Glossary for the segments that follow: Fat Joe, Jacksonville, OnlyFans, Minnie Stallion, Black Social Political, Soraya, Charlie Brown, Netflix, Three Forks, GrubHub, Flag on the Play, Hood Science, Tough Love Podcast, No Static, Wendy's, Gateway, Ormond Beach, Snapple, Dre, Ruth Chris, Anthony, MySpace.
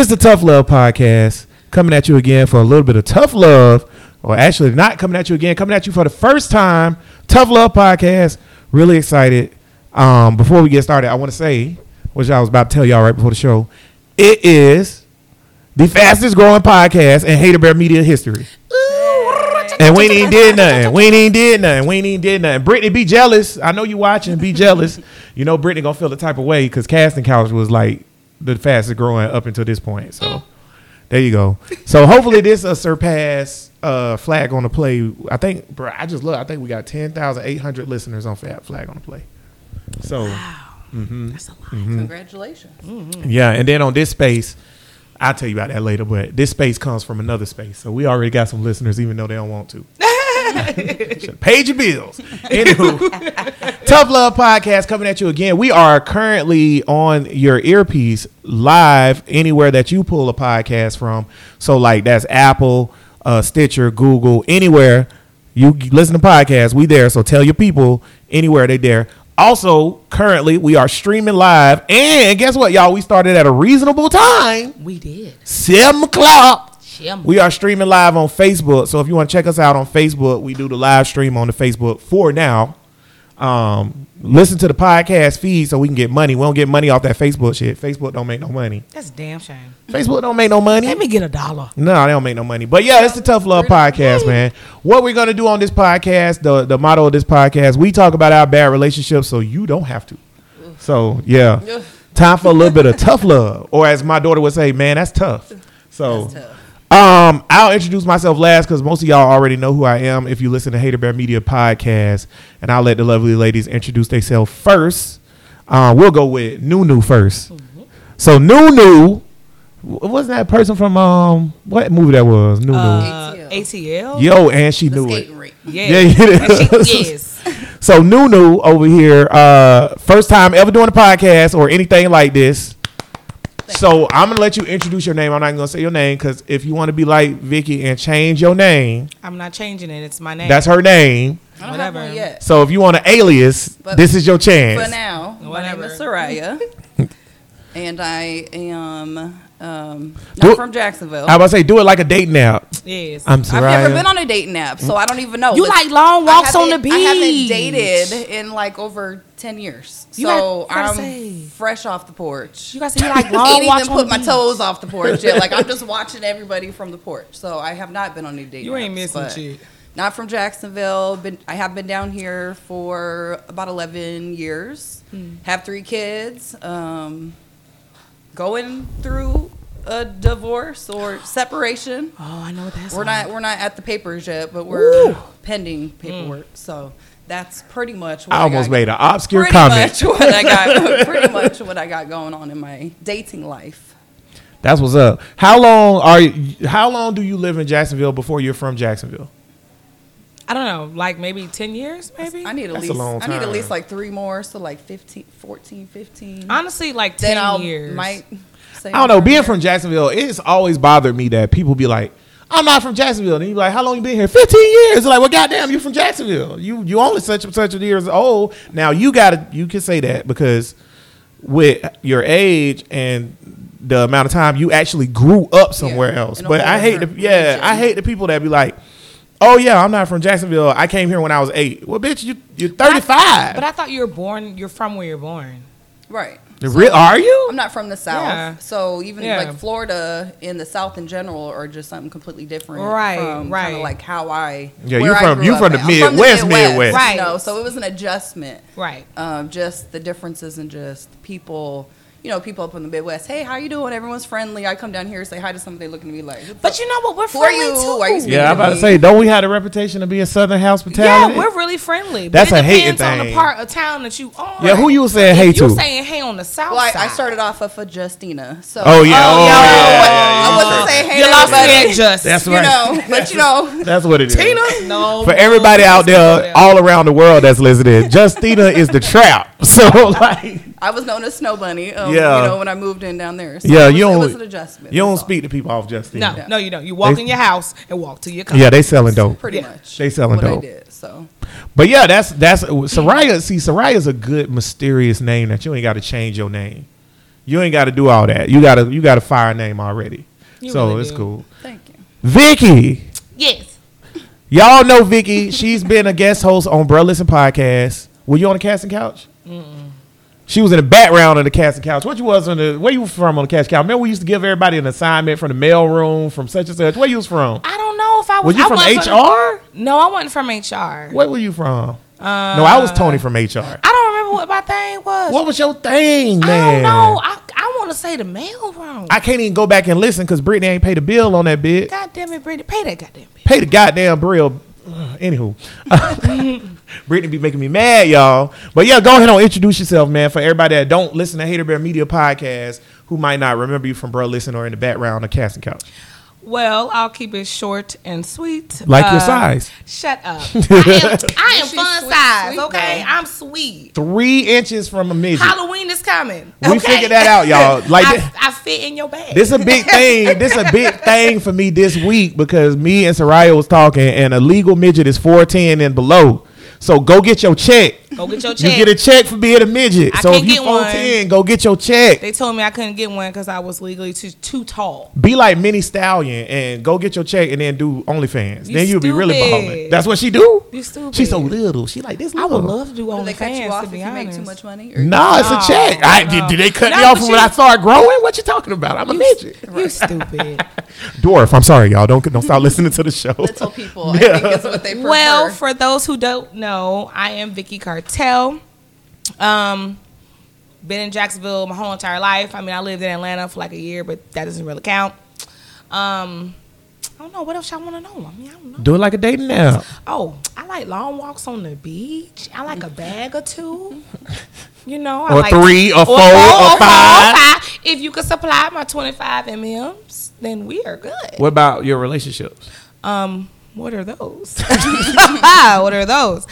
It's the Tough Love Podcast, coming at you again for a little bit of tough love, or actually not coming at you again, coming at you for the first time. Tough Love Podcast, really excited. Before we get started, I want to say, which I was about to tell y'all right before the show, it is the fastest growing podcast in Hater Bear Media history. And we ain't even did nothing. Brittany, be jealous. I know you watching. Be jealous. You know Brittany going to feel the type of way because Casting Couch was like the fastest growing up until this point. So there you go. So hopefully this will surpass Flag on the Play. I think, bro, I just look. I think we got 10,800 listeners on Flag on the Play. So, wow. Mm-hmm. That's a lot. Mm-hmm. Congratulations. Mm-hmm. Yeah. And then on this space, I'll tell you about that later, but this space comes from another space. So we already got some listeners, even though they don't want to. Paid your bills. Anywho, Tough Love Podcast coming at you again. We are currently on your earpiece live anywhere that you pull a podcast from. So like that's Apple, Stitcher, Google, anywhere you listen to podcasts, we there. So tell your people anywhere they there. Also, currently, we are streaming live. And guess what, y'all? We started at a reasonable time. We did. 7 o'clock. We are streaming live on Facebook. So if you want to check us out on Facebook, we do the live stream on the Facebook for now. Listen to the podcast feed so we can get money. We don't get money off that Facebook shit. Facebook don't make no money. That's a damn shame. Facebook don't make no money. Let me get $1. No, they don't make no money. But yeah, it's the Tough Love Podcast, man. What we're going to do on this podcast, the motto of this podcast, we talk about our bad relationships so you don't have to. So yeah, time for a little bit of tough love. Or as my daughter would say, man, that's tough. So that's tough. I'll introduce myself last because most of y'all already know who I am if you listen to Hater Bear Media Podcast, and I'll let the lovely ladies introduce themselves first. We'll go with Nunu first. Mm-hmm. So Nunu, wasn't that person from what movie that was? Nunu ATL. Yo, and she knew it. Yes. Yeah. Yes. So Nunu over here, first time ever doing a podcast or anything like this. So I'm going to let you introduce your name. I'm not going to say your name because if you want to be like Vicky and change your name. I'm not changing it. It's my name. That's her name. I don't have one yet. So if you want an alias, but this is your chance. For now, my name is Soraya. And I am from Jacksonville. I was about to say, do it like a dating app. Yes. I'm Soraya. I've never been on a dating app, so I don't even know. You like long walks on the beach. I haven't dated in like over 10 years. So I'm fresh off the porch. You guys say you like long walks on the beach. I put my toes off the porch. Yeah, like I'm just watching everybody from the porch. So I have not been on any dating apps. You ain't missing shit. Not from Jacksonville. I have been down here for about 11 years. Have 3 kids. Going through a divorce or separation. Oh, I know what that's. We're not at the papers yet, but we're pending paperwork. So that's pretty much what I almost made an obscure comment. Pretty much what I got going on in my dating life. That's what's up. How long do you live in Jacksonville before you're from Jacksonville? I don't know, like maybe 10 years, maybe? I need at least like 3 more, so like 15. Honestly, like 10 years. I don't know. Being from Jacksonville, it's always bothered me that people be like, I'm not from Jacksonville. And you be like, how long you been here? 15 years. It's like, well, goddamn, you from Jacksonville. You only such years old. Now, you can say that because with your age and the amount of time, you actually grew up somewhere else. But I hate the people that be like, oh, yeah, I'm not from Jacksonville. I came here when I was 8. Well, bitch, you're 35. But I thought you're from where you're born. Right. So, are you? I'm not from the South. Yeah. So even like Florida and the South in general are just something completely different. Right, right. Kind of like how I I'm from the Midwest. Right. You know, so it was an adjustment. Right. Just the differences and just people. You know, people up in the Midwest, hey, how you doing? Everyone's friendly. I come down here and say hi to somebody looking at me like, but you know what? We're friendly too. Yeah, I'm about to say, don't we have the reputation to be a Southern hospitality? Yeah, we're really friendly. That's a hating thing. It depends on the part of town that you are. Yeah, who you saying hey to? You saying hey on the South side. I started off of Justina. So, I wasn't saying hey to everybody. That's right. But you know. That's what it is. Tina? No. For everybody out there, all around the world that's listening, Justina is the trap. So, like. I was known as Snow Bunny. When I moved in down there. So it was an adjustment. You don't speak to people off Justin. No, you don't. You walk in your house and walk to your car. Yeah, they selling dope. Pretty much. They selling dope. I did, so. But yeah, that's Soraya. See, Soraya's a good mysterious name that you ain't got to change your name. You ain't got to do all that. You got to fire a name already. You so really it's do. Cool. Thank you. Vicky. Yes. Y'all know Vicky. She's been a guest host on Brother Listen Podcast. Were you on the Casting Couch? Mm-mm. She was in the background of the Casting Couch. Where you from on the Casting Couch? Remember we used to give everybody an assignment from the mail room, from such and such. Where you was from? I don't know if I was. Were you from HR? No, I wasn't from HR. Where were you from? No, I was Tony from HR. I don't remember what my thing was. What was your thing, man? I don't know. I want to say the mail room. I can't even go back and listen because Brittany ain't paid the bill on that bit. God damn it, Brittany. Pay that goddamn bill. Pay the goddamn bill. Anywho. Brittany be making me mad, y'all. But yeah, go ahead and introduce yourself, man, for everybody that don't listen to Hater Bear Media Podcast who might not remember you from Bro Listen or in the background of Casting Couch. Well, I'll keep it short and sweet. Like your size. Shut up. I am fun sweet, size, sweet, okay? Man. I'm sweet. 3 inches from a midget. Halloween is coming. We figured that out, y'all. Like I fit in your bag. This is a big thing. This is a big thing for me this week because me and Soraya was talking, and a legal midget is 4'10" and below. So go get your check. Go get your check. You get a check for being a midget. I so if you 4'10", go get your check. They told me I couldn't get one because I was legally too tall. Be like Minnie Stallion and go get your check and then do OnlyFans. Then you'll be really balling. That's what she do. You stupid. She's so little. She like this little. I would love to do OnlyFans. Do they cut you off if you make too much money? No, it's a check. Did they cut me off when I start growing? What you talking about? I'm a midget. You stupid. Dwarf. I'm sorry, y'all. Don't stop listening to the show. Little people. Yeah. I think that's what they prefer. Well, for those who don't know, I am Vicky Cartel. Been in Jacksonville my whole entire life. I mean, I lived in Atlanta for like a year, but that doesn't really count. I don't know. What else y'all want to know? I mean, I don't know. Do it like a dating app. Oh, I like long walks on the beach. I like a bag or two. You know, I or like three or four or five. If you could supply my 25 MMs, then we are good. What about your relationships? What are those? What are those?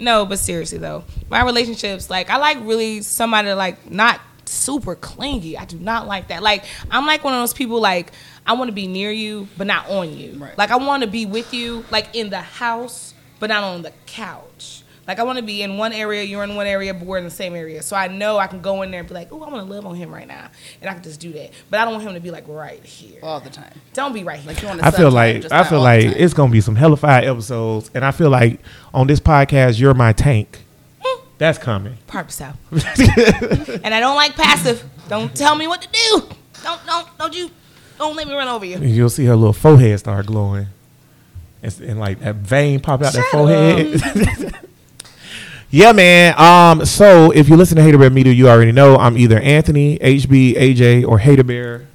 No, but seriously though, my relationships, like I like really somebody like not super clingy. I do not like that. Like I'm like one of those people like I want to be near you but not on you. Right. Like I want to be with you like in the house but not on the couch. Like I want to be in one area, you're in one area, but we're in the same area. So I know I can go in there and be like, "Ooh, I want to love on him right now," and I can just do that. But I don't want him to be like right here all the time. Don't be right here. Like, I feel like it's gonna be some hellified episodes, and I feel like on this podcast, you're my Tank. That's coming. Probably so. And I don't like passive. Don't tell me what to do. Don't let me run over you. You'll see her little forehead start glowing, and like that vein pop out that forehead. Yeah, man. So if you listen to Hater Bear Media, you already know I'm either Anthony, HB, AJ, or Hater Bear,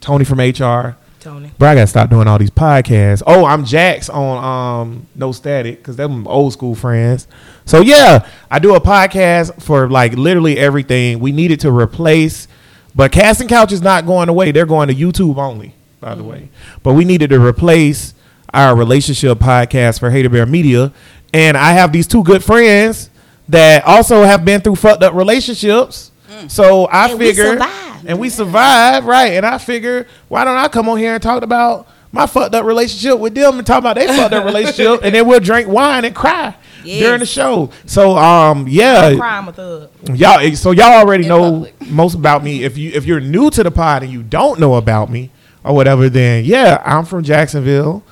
Tony from HR. Tony. But I gotta stop doing all these podcasts. Oh, I'm Jax on No Static because they're old school friends. So yeah, I do a podcast for like literally everything. We needed to replace, but Casting Couch is not going away. They're going to YouTube only, by the way. But we needed to replace our relationship podcast for Hater Bear Media. And I have these two good friends that also have been through fucked up relationships. So I figure, we survived, right? And I figure, why don't I come on here and talk about my fucked up relationship with them and talk about their fucked up relationship, and then we'll drink wine and cry during the show. So yeah, cry with us. Y'all. So y'all already know most about me. If you're new to the pod and you don't know about me or whatever, then yeah, I'm from Jacksonville.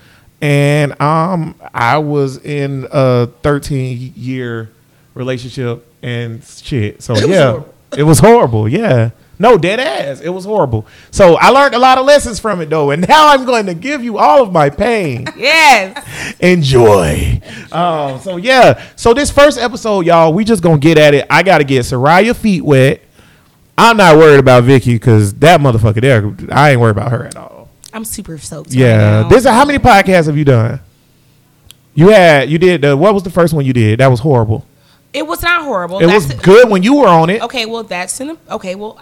And I was in a 13-year relationship and shit. So yeah, it was horrible. Yeah, no, dead ass. It was horrible. So I learned a lot of lessons from it though, and now I'm going to give you all of my pain. Yes, enjoy. So yeah, so this first episode, y'all, we just gonna get at it. I gotta get Soraya feet wet. I'm not worried about Vicky because that motherfucker there. I ain't worried about her at all. I'm super soaked. Yeah. Right now. How many podcasts have you done? What was the first one you did? That was horrible. It was not horrible. It was good when you were on it. Okay, well,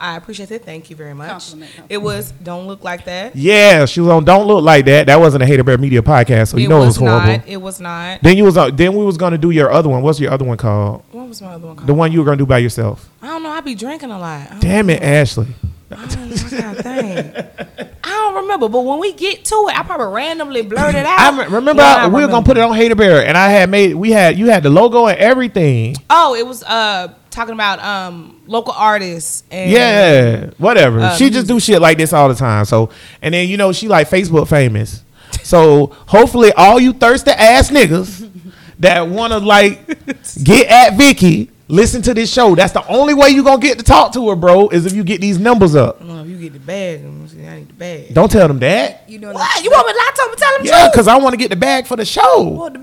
I appreciate it. Thank you very much. Compliment. It was Don't Look Like That. Yeah, she was on Don't Look Like That. That wasn't a Hater Bear Media podcast, so it was horrible. It was not. Then we was going to do your other one. What's your other one called? What was my other one called? The one you were going to do by yourself. I don't know. I be drinking a lot. Damn it, Ashley. Oh, my God, dang. I don't remember, but when we get to it, I probably randomly blurted out. I remember we were gonna put it on Hater Bear, and I had made you had the logo and everything. Oh, it was talking about local artists and whatever. She just do shit like this all the time. So, and then she like Facebook famous. So hopefully all you thirsty ass niggas that wanna like get at Vicky, listen to this show. That's the only way you gonna get to talk to her, bro, is if you get these numbers up. Well, if you get the bag, I need the bag. Don't tell them that. You know what? You want me to lie to them and tell them the truth? Yeah, because I want to get the bag for the show. Well, the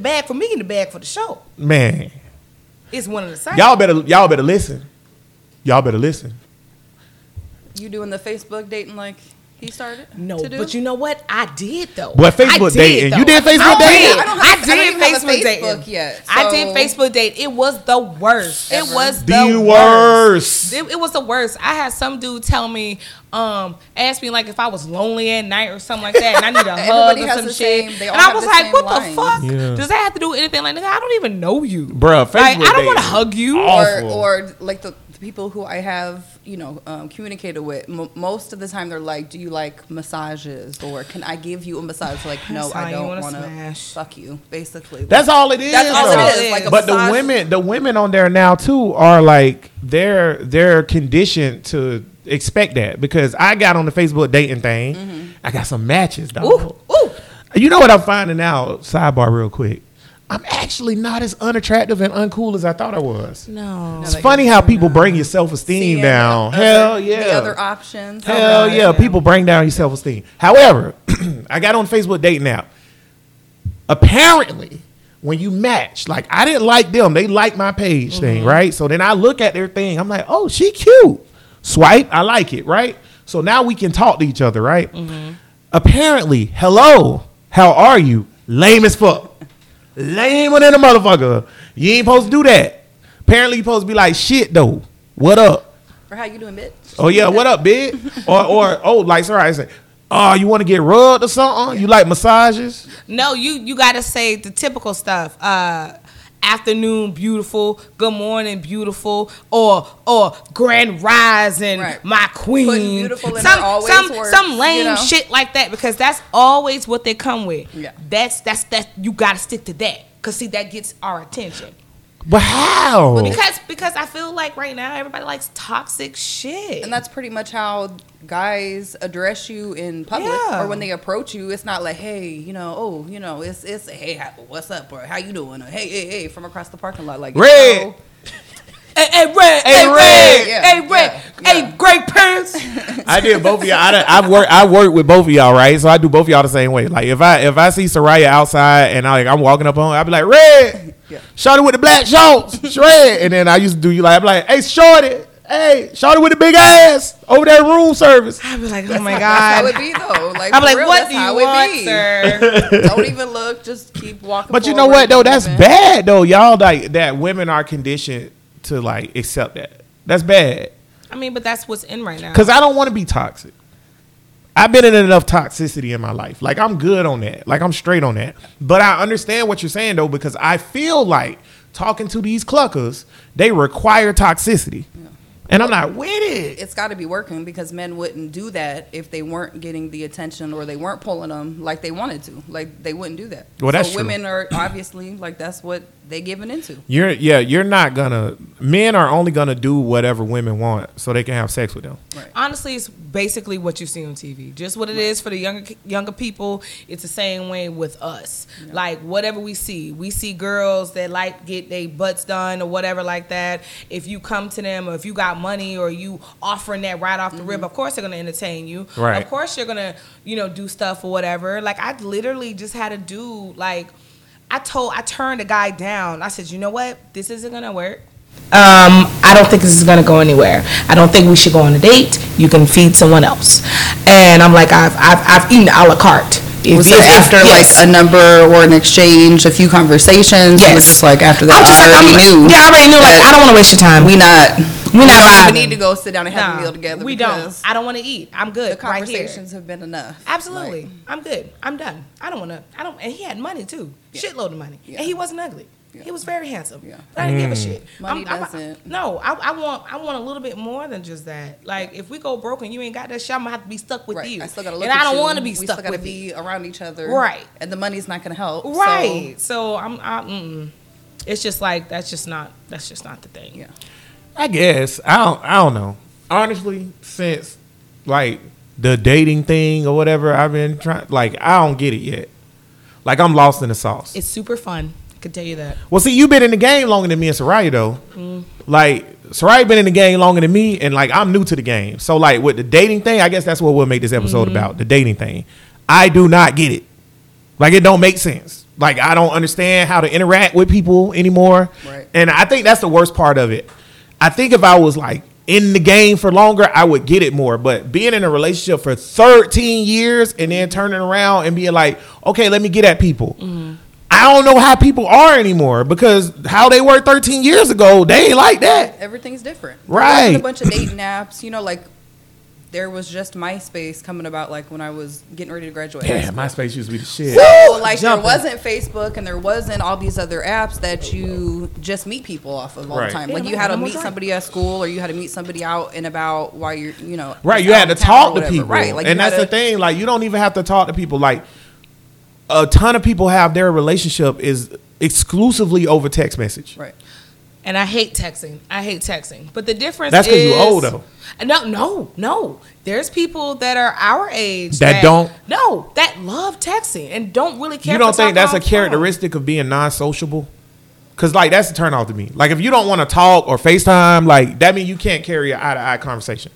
bag for me and the bag for the show. Man. It's one of the same. Y'all better listen. Y'all better listen. You doing the Facebook dating like he started? No, but you know what? I did though. But Facebook dating. You did Facebook dating? I did Facebook dating. I did Facebook date. It was the worst. It was the worst. It was the worst. I had some dude tell me, ask me like if I was lonely at night or something like that, and I need a hug or some shit. And I was like, what the fuck? Yeah. Does that have to do with anything? Like, nigga, I don't even know you, bro. Like, I don't want to hug you, or like the people who I have, communicated with. Most of the time, they're like, do you like massages, or can I give you a massage? Like, no, I don't want to fuck you. Basically, that's all it is. That's all it is. Like, but the women on there now too are like they're conditioned to expect that, because I got on the Facebook dating thing. Mm-hmm. I got some matches, dog. Ooh. You know what I'm finding out? Sidebar real quick. I'm actually not as unattractive and uncool as I thought I was. No. It's funny how people bring your self-esteem down. Hell yeah. The other options. Hell yeah. People bring down your self-esteem. However, I got on Facebook dating app. Apparently, when you match, like I didn't like them. They liked my page thing, right? So then I look at their thing. I'm like, oh, she cute. Swipe, I like it, right? So now we can talk to each other, right? Mm-hmm. Apparently, hello, how are you? Lame as fuck. Lame than a motherfucker. You ain't supposed to do that. Apparently, you supposed to be like, shit, though. What up? Or how you doing, bitch? Oh, yeah, what up, bitch? Like, sorry, I said, oh, you want to get rubbed or something? You like massages? No, you got to say the typical stuff. Afternoon beautiful, good morning beautiful, or grand rising, right, my queen. Putting beautiful in some lame shit like that, because that's always what they come with. Yeah. That's you gotta stick to that, because see, that gets our attention. But how? Well, because I feel like right now everybody likes toxic shit, and that's pretty much how guys address you in public, or when they approach you. It's not like, hey, it's hey, what's up, or how you doing, or hey from across the parking lot, like Red. Hey, great pants. I did both of y'all. I work with both of y'all, right? So I do both of y'all the same way. Like if I see Soraya outside and I'm walking up on her, I'd be like, Red. Yeah. Shorty with the black shorts, shred. And then I used to do I'd be like, hey, Shorty. Hey, Shorty with the big ass over there, room service. I'd be like, oh my God. That's how it be, though. Like, I'd be like, real, what do you want, sir? Don't even look. Just keep walking. But you know what, though? That's bad, though. Y'all, like, that women are conditioned to, like, accept that. That's bad. I mean, but that's what's in right now. Because I don't want to be toxic. I've been in enough toxicity in my life. Like, I'm good on that. Like, I'm straight on that. But I understand what you're saying, though, because I feel like talking to these cluckers, they require toxicity. Yeah. And I'm not with it. It's got to be working, because men wouldn't do that if they weren't getting the attention, or they weren't pulling them like they wanted to. Like, they wouldn't do that. Well, that's true. Women are obviously, like, that's what they giving into. You're not going to. Men are only going to do whatever women want so they can have sex with them. Right. Honestly, it's basically what you see on TV. Just what it is for the younger people. It's the same way with us. Yeah. Like, whatever we see. We see girls that, like, get their butts done or whatever like that. If you come to them, or if you got money, or you offering that right off the rib, of course they're going to entertain you. Right. Of course you're going to, do stuff or whatever. Like, I literally just had a dude, like, I turned a guy down. I said, you know what? This isn't going to work. I don't think this is going to go anywhere. I don't think we should go on a date. You can feed someone else. And I'm like, I've eaten a la carte. Was it after a number or an exchange, a few conversations? Yes. You were just like, after that, I already knew. Yeah, I already knew, like, I don't want to waste your time. We don't even need to go sit down and have a meal together. We don't. I don't want to eat. I'm good. The conversations have been enough. Absolutely. Like, I'm good. I'm done. I don't want to. And he had money, too. Yeah. Shitload of money. Yeah. And he wasn't ugly. Yeah. He was very handsome. Yeah. But I didn't give a shit. Money doesn't. No, I want a little bit more than just that. Like, if we go broke and you ain't got that shit, I'm going to have to be stuck with you. I still got to look at you. And I don't want to be stuck with you. We still got to be around each other. Right. And the money's not going to help. Right. So it's just like, that's just not the thing. Yeah. I guess. I don't know. Honestly, since, like, the dating thing or whatever, I've been trying, like, I don't get it yet. Like, I'm lost in the sauce. It's super fun. Could tell you that. Well, see, you've been in the game longer than me and Soraya, though. Mm. Like, Soraya been in the game longer than me, and, like, I'm new to the game. So, like, with the dating thing, I guess that's what we'll make this episode about, the dating thing. I do not get it. Like, it don't make sense. Like, I don't understand how to interact with people anymore. Right. And I think that's the worst part of it. I think if I was, like, in the game for longer, I would get it more. But being in a relationship for 13 years and then turning around and being like, okay, let me get at people. Mm. I don't know how people are anymore, because how they were 13 years ago, they ain't like that. Everything's different. Right. There's a bunch of dating apps. You know, like, there was just MySpace coming about, like, when I was getting ready to graduate. Yeah, MySpace used to be the shit. So, like, there wasn't Facebook and there wasn't all these other apps that you just meet people off of all the time. Like, you had to meet somebody at school, or you had to meet somebody out and about while you're, you know. Right, you had to talk to people. Right. Like, and that's the thing. Like, you don't even have to talk to people. Like, a ton of people have their relationship is exclusively over text message. Right. And I hate texting. But the difference is... That's because you're old, though. No. There's people that are our age that don't... No, that love texting and don't really care. You don't think that's a characteristic of being non-sociable? Because, like, that's a turn-off to me. Like, if you don't want to talk or FaceTime, like, that means you can't carry an eye-to-eye conversation.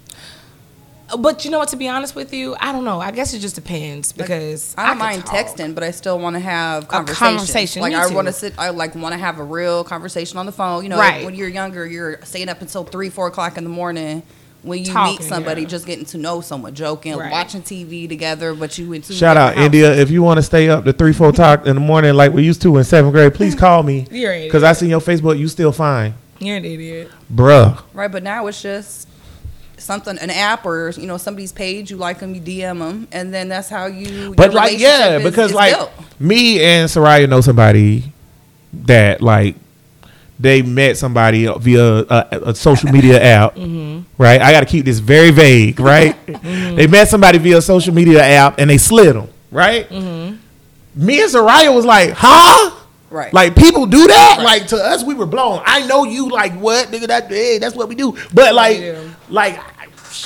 But you know what? To be honest with you, I don't know. I guess it just depends, because like, I don't mind texting, but I still want to have conversation. Like, I want to sit. I like want to have a real conversation on the phone. You know, right. When you're younger, you're staying up until 3-4 o'clock in the morning. When you meet somebody, just getting to know someone, joking, watching TV together, but you went to shout out houses. India, if you want to stay up to 3-4 o'clock in the morning like we used to in 7th grade, please call me. You're an idiot. Because I seen your Facebook. You still fine. You're an idiot, bruh. Right, but now it's just. Something, an app, or you know somebody's page, you like them, you DM them, and then that's how you. But like, yeah, because is like built. Me and Soraya know somebody that like they met somebody via a social media app, right? I got to keep this very vague, right? They met somebody via a social media app and they slid them, right? Me and Soraya was like, huh? Right. Like, people do that? Right. Like, to us, we were blown. I know you, like, what? Nigga, that's what we do. But, like,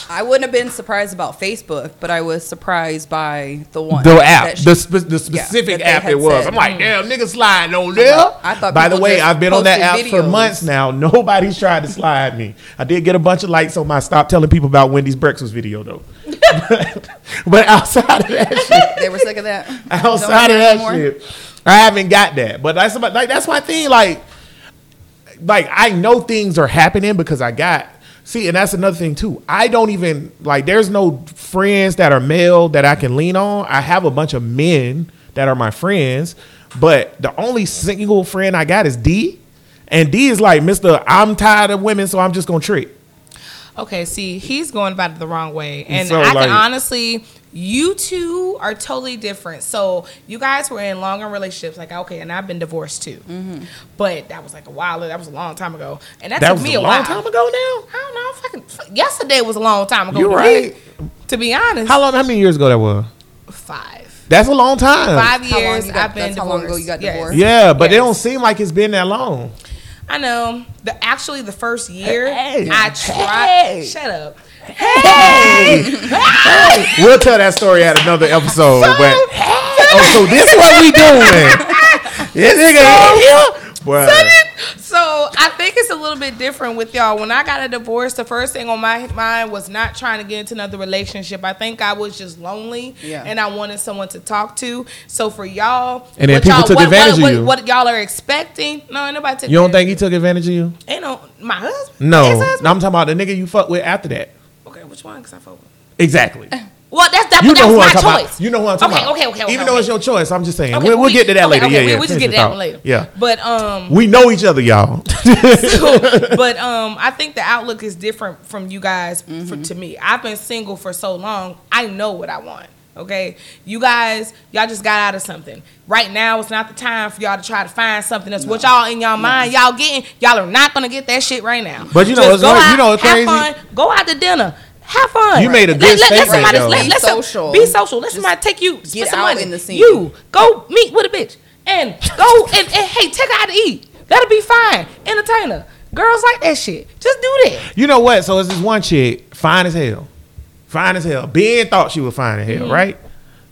I wouldn't have been surprised about Facebook, but I was surprised by the one. The app. The specific app it was. I'm like, damn, nigga sliding on there. I thought by the way, I've been on that app for months now. Nobody's tried to slide me. I did get a bunch of likes on my Stop Telling People About Wendy's Breakfast video, though. but outside of that shit. They were sick of that? Outside of that shit. I haven't got that, but that's about, like that's my thing. Like I know things are happening because I got see, and that's another thing too. I don't even like. There's no friends that are male that I can lean on. I have a bunch of men that are my friends, but the only single friend I got is D, and D is like Mr. I'm tired of women, so I'm just gonna trick. Okay, see, he's going about it the wrong way, and so, I like, can honestly. You two are totally different. So you guys were in longer relationships, like okay, and I've been divorced too. But that was like a while. That was a long time ago, and that took me a while. Long time ago now. I don't know. Fucking yesterday was a long time ago. You're right. To be honest, how long? How many years ago that was? 5. That's a long time. 5 years. I've been divorced. How long ago you got divorced? Yeah, but it don't seem like it's been that long. I know. Actually, the first year I tried. Shut up. Hey! We'll tell that story at another episode. So this is what we doing. So I think it's a little bit different with y'all. When I got a divorce, the first thing on my mind was not trying to get into another relationship. I think I was just lonely, and I wanted someone to talk to. So for y'all, and then people took advantage of you. What y'all are expecting? No, nobody took. You don't think he took advantage of you? Ain't no my husband. No, I'm talking about the nigga you fucked with after that. Okay, which one? Because I fuck with. Exactly. Well, that's my choice. You know who I'm talking about. Okay. Even though it's your choice, I'm just saying. Okay, we'll get to that later. We'll just get to that later. Yeah. But we know each other, y'all. but I think the outlook is different from you guys to me. I've been single for so long. I know what I want. Okay, you guys, y'all just got out of something. Right now, it's not the time for y'all to try to find something that's what y'all in y'all mind. Y'all getting, y'all are not gonna get that shit right now. But you know, it's like, you know, it's crazy. Have fun, go out to dinner. Have fun. You made a good statement, though. Be social. Be social. Let somebody take you. Get out in the scene. You go meet with a bitch and go and hey, take her out to eat. That'll be fine. Entertain her. Girls like that shit. Just do that. You know what? So it's this one chick, fine as hell. Fine as hell. Ben thought she was fine as hell, right?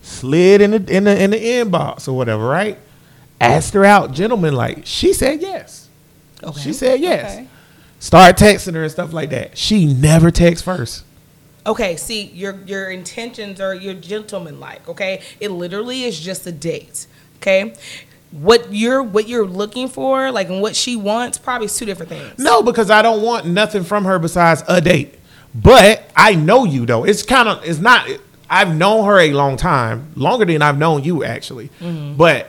Slid in the inbox or whatever, right? Asked her out, gentleman like. She said yes. Okay. She said yes. Okay. Start texting her and stuff like that. She never texts first. Okay, see, your intentions are your gentleman-like, okay? It literally is just a date, okay? What you're looking for, like, and what she wants, probably is two different things. No, because I don't want nothing from her besides a date. But I know you, though. I've known her a long time, longer than I've known you, actually. Mm-hmm. But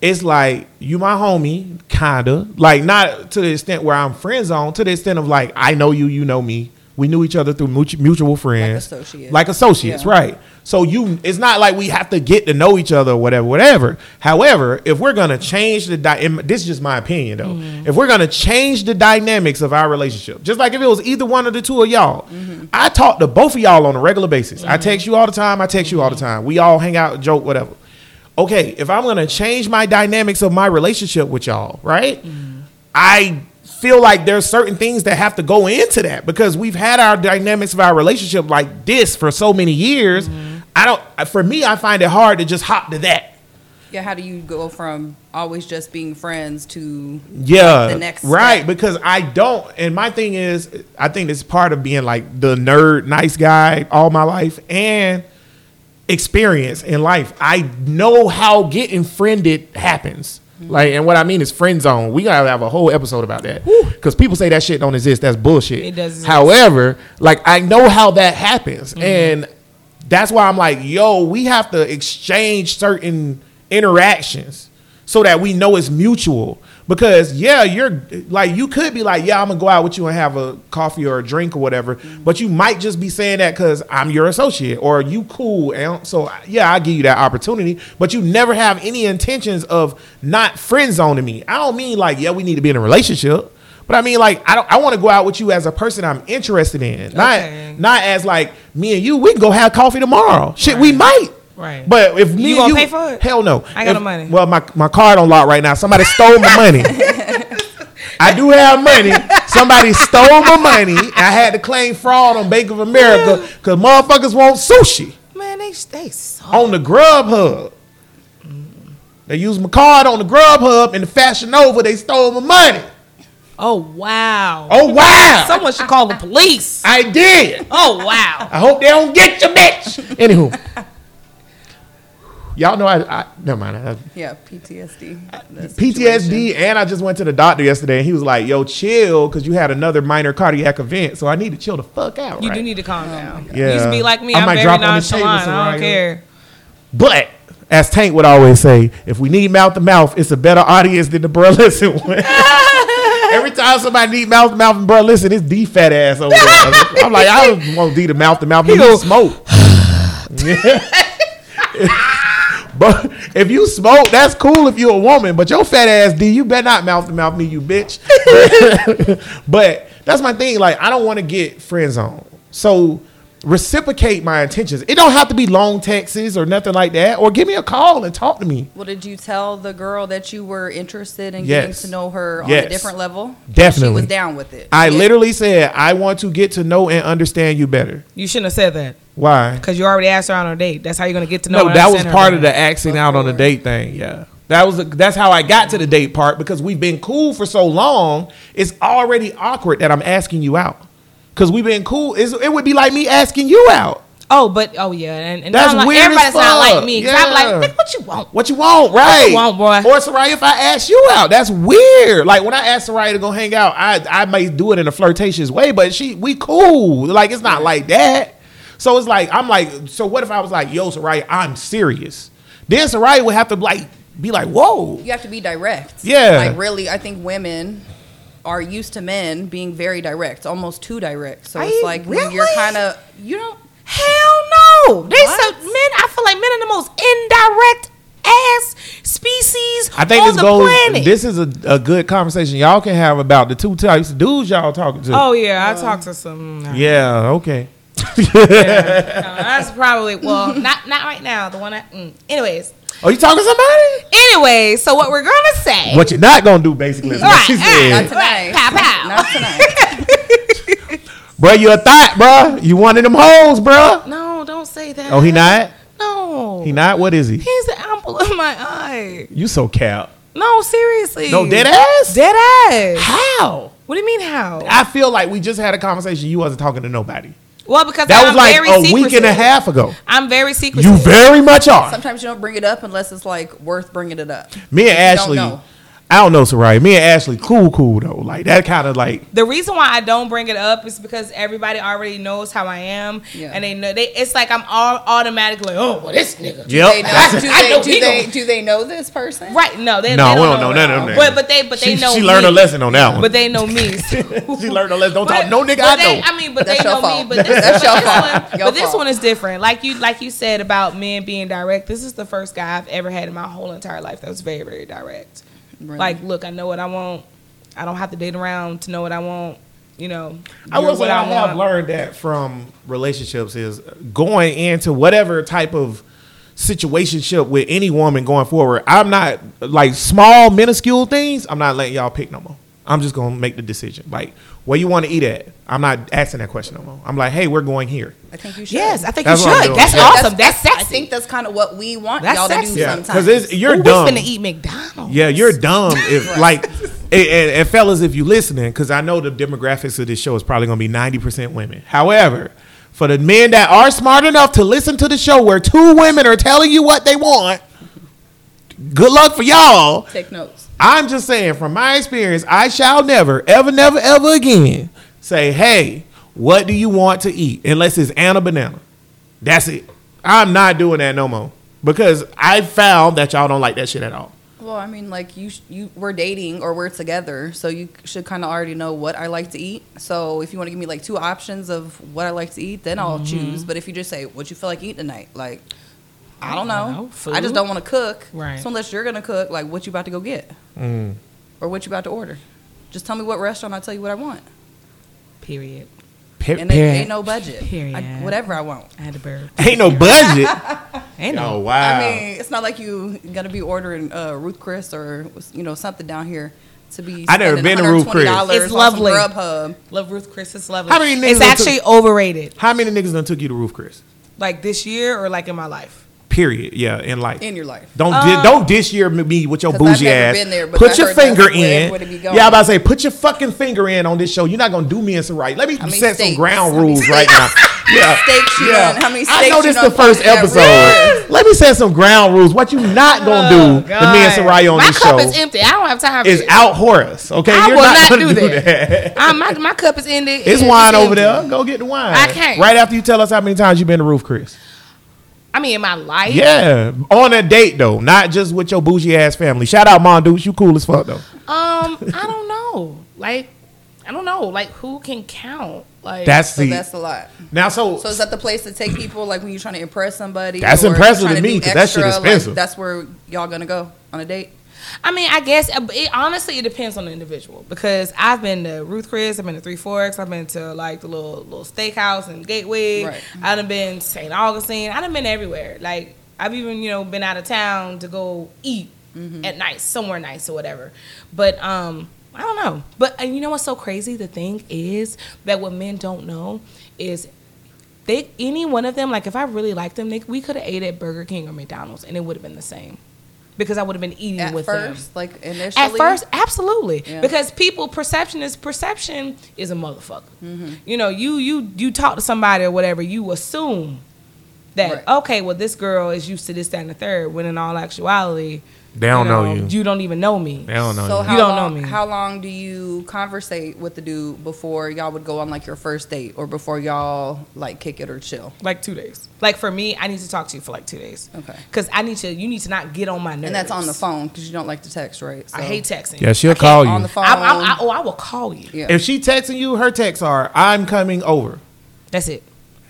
it's like, you my homie, kind of. Like, not to the extent where I'm friend zone, to the extent of, like, I know you, you know me. We knew each other through mutual friends. Like associates, yeah. Right. So it's not like we have to get to know each other or whatever. However, if we're going to change this is just my opinion, though. Mm-hmm. If we're going to change the dynamics of our relationship, just like if it was either one of the two of y'all, I talk to both of y'all on a regular basis. Mm-hmm. I text you all the time. I text you all the time. We all hang out, joke, whatever. Okay, if I'm going to change my dynamics of my relationship with y'all, right, I feel like there's certain things that have to go into that because we've had our dynamics of our relationship like this for so many years. I find it hard to just hop to that. Yeah, how do you go from always just being friends to the next right step? Because I don't, and my thing is, I think it's part of being like the nerd nice guy all my life and experience in life. I know how getting friended happens. Like, and what I mean is friend zone. We gotta have a whole episode about that because people say that shit don't exist. That's bullshit. It does. However, like, I know how that happens, and that's why I'm like, yo, we have to exchange certain interactions so that we know it's mutual. Because you're like, you could be like, I'm gonna go out with you and have a coffee or a drink or whatever, but you might just be saying that because I'm your associate or you cool, and so I'll give you that opportunity, but you never have any intentions of not friend zoning me. I don't mean like, we need to be in a relationship, but I mean like, I want to go out with you as a person I'm interested in, not as like, me and you, we can go have coffee tomorrow. Shit, right. We might. Right, but if me, you gonna pay for it? Hell no. I got no money. Well, my card on lock right now. Somebody stole my money. I do have money. Somebody stole my money. I had to claim fraud on Bank of America because motherfuckers want sushi. Man, they suck. On the GrubHub, they used my card on the GrubHub and the Fashion Nova. They stole my money. Oh, wow. Oh, wow. Someone should call the police. I did. Oh, wow. I hope they don't get you, bitch. Anywho. Y'all know I never mind. PTSD. And I just went to the doctor yesterday, and he was like, yo, chill, because you had another minor cardiac event, so I need to chill the fuck out. You do need to calm down. Yeah. You used to be like me. I'm very nonchalant. I don't care. But, as Tank would always say, if we need mouth-to-mouth, it's a better audience than the Bro Listen one. Every time somebody need mouth-to-mouth and Bro Listen, it's D fat ass over there. I'm like, I don't want D to mouth-to-mouth, but you smoke. But if you smoke, that's cool if you're a woman. But your fat ass, D, you better not mouth to mouth me, you bitch. But that's my thing. Like, I don't want to get friend zoned. So reciprocate my intentions. It don't have to be long texts or nothing like that. Or give me a call and talk to me. Well, did you tell the girl that you were interested in getting to know her on a different level? Definitely. She was down with it. I literally said, I want to get to know and understand you better. You shouldn't have said that. Why? Because you already asked her on a date. That's how you're gonna get to know her. No, that was part of the asking out on a date thing. Yeah, that's how I got to the date part because we've been cool for so long. It's already awkward that I'm asking you out because we've been cool. It would be like me asking you out. And that's like, weird as fuck. Everybody's not like me. Yeah. I'm like, what you want? What you want, right? What you want, boy? Or Soraya, if I ask you out, that's weird. Like when I ask Soraya to go hang out, I might do it in a flirtatious way, but we cool. Like it's not like that. So it's like, I'm like, so what if I was like, yo, Soraya, I'm serious? Then Soraya would have to like be like, whoa. You have to be direct. Yeah. Like really, I think women are used to men being very direct, almost too direct. So it's like, really? You're kind of, you know. Hell no. They so men, I feel like men I think on this the goes. Planet. This is a good conversation y'all can have about the two types of dudes y'all talking to. Oh yeah, I talk to some. Yeah, okay. Yeah, no, that's probably not right now. The one. Anyways. Are you talking to somebody? Anyway, so what we're gonna say? What you're not gonna do, basically? Is what she said. Not tonight. Pow pow. Not tonight. Bro, you a thot, bro? You one of them hoes, bro? No, don't say that. Oh, he not? No, he not. What is he? He's the apple of my eye. You so cap. No, seriously. No, dead ass. Dead ass. How? What do you mean how? I feel like we just had a conversation. You wasn't talking to nobody. Well, because that was like a week and a half ago. I'm very secretive. You very much are. Sometimes you don't bring it up unless it's like worth bringing it up. Me and Ashley, I don't know, Soraya. Me and Ashley, cool though. Like that kind of like. The reason why I don't bring it up is because everybody already knows how I am, and they know. It's like I'm all automatically. Oh, well, this nigga. Yep. Do they know this person? Right. No, they don't know none of them. But they know. She learned a lesson on that one. But they know me. She learned a lesson. Don't talk no nigga I know. I mean, but they know me. But this one is different. Like you said about men being direct. This is the first guy I've ever had in my whole entire life that was very, very direct. Really? Like, look, I know what I want. I don't have to date around to know what I want. You know, I will say I have learned that from relationships is going into whatever type of situationship with any woman going forward. I'm not like small, minuscule things. I'm not letting y'all pick no more. I'm just going to make the decision. Like, where you want to eat at? I'm not asking that question no more. I'm like, hey, we're going here. I think you should. Yes, I think that's you should. That's awesome. That's sexy. I think that's kind of what we want y'all to do sometimes. Because you're dumb. We're going to eat McDonald's. Yeah, you're dumb. If like, and fellas, if you listening, because I know the demographics of this show is probably going to be 90% women. However, for the men that are smart enough to listen to the show where two women are telling you what they want, good luck for y'all. Take notes. I'm just saying, from my experience, I shall never, ever, never, ever again say, hey, what do you want to eat? Unless it's Anna Banana. That's it. I'm not doing that no more. Because I found that y'all don't like that shit at all. Well, I mean, like, you we're dating or we're together, so you should kind of already know what I like to eat. So if you want to give me, like, two options of what I like to eat, then I'll choose. But if you just say, what you feel like eating tonight, like... I don't know. I just don't want to cook. Right. So unless you're going to cook, like, what you about to go get? Or what you about to order? Just tell me what restaurant, I'll tell you what I want. Period. And there ain't no budget. Period. Whatever I want. I had to burp. Ain't no budget? Ain't no. Oh, wow. I mean, it's not like you got to be ordering Ruth Chris or, you know, something down here. To be I never been to Ruth Chris. It's lovely. GrubHub. Love Ruth Chris. It's lovely. How many niggas it's actually overrated. How many niggas done took you to Ruth Chris? Like this year or like in my life? Period. Yeah, in life. In your life. Don't dish your me with your bougie ass. There, put your finger in. Yeah, I'm about to say, put your fucking finger in on this show. You're not gonna do me in some right. Let me set some ground rules right now. Yeah. I know this is the first episode. Let me set some ground rules. What you not gonna do to me and Soraya on this show? My cup is empty. I don't have time for it. It's out Horace. Okay, I will not do that. My cup is ended. It's wine over there. Go get the wine. I can't. Right after you tell us how many times you've been to Ruth Chris. I mean, in my life. Yeah. On a date, though. Not just with your bougie-ass family. Shout out, Mondu. You cool as fuck, though. I don't know. Like, I don't know. Like, who can count? Like, that's a lot. Now, so is that the place to take people, like, when you're trying to impress somebody? That's impressive to me, because that shit is expensive. Like, that's where y'all gonna go on a date? I mean, I guess, honestly, it depends on the individual. Because I've been to Ruth Chris, I've been to Three Forks, I've been to, like, the little steakhouse and Gateway. Right. I've been to St. Augustine. I've been everywhere. Like, I've even, you know, been out of town to go eat at night, somewhere nice or whatever. But, I don't know. But you know what's so crazy? The thing is that what men don't know is... any one of them, like, if I really liked them, we could have ate at Burger King or McDonald's, and it would have been the same. Because I would have been eating at with first, them. Like initially? At first, absolutely. Yeah. Because perception is a motherfucker. Mm-hmm. You know, you talk to somebody or whatever, you assume that, okay, well, this girl is used to this, that, and the third, when in all actuality, they don't know you. You don't even know me. They don't know you. You don't know me. How long do you conversate with the dude before y'all would go on, like, your first date or before y'all, like, kick it or chill? Like 2 days. Like, for me, I need to talk to you for, like, 2 days. Okay. Because you need to not get on my nerves. And that's on the phone because you don't like to text, right? So. I hate texting. Yeah, she'll call you. On the phone. I will call you. Yeah. If she texting you, her texts are, I'm coming over. That's it.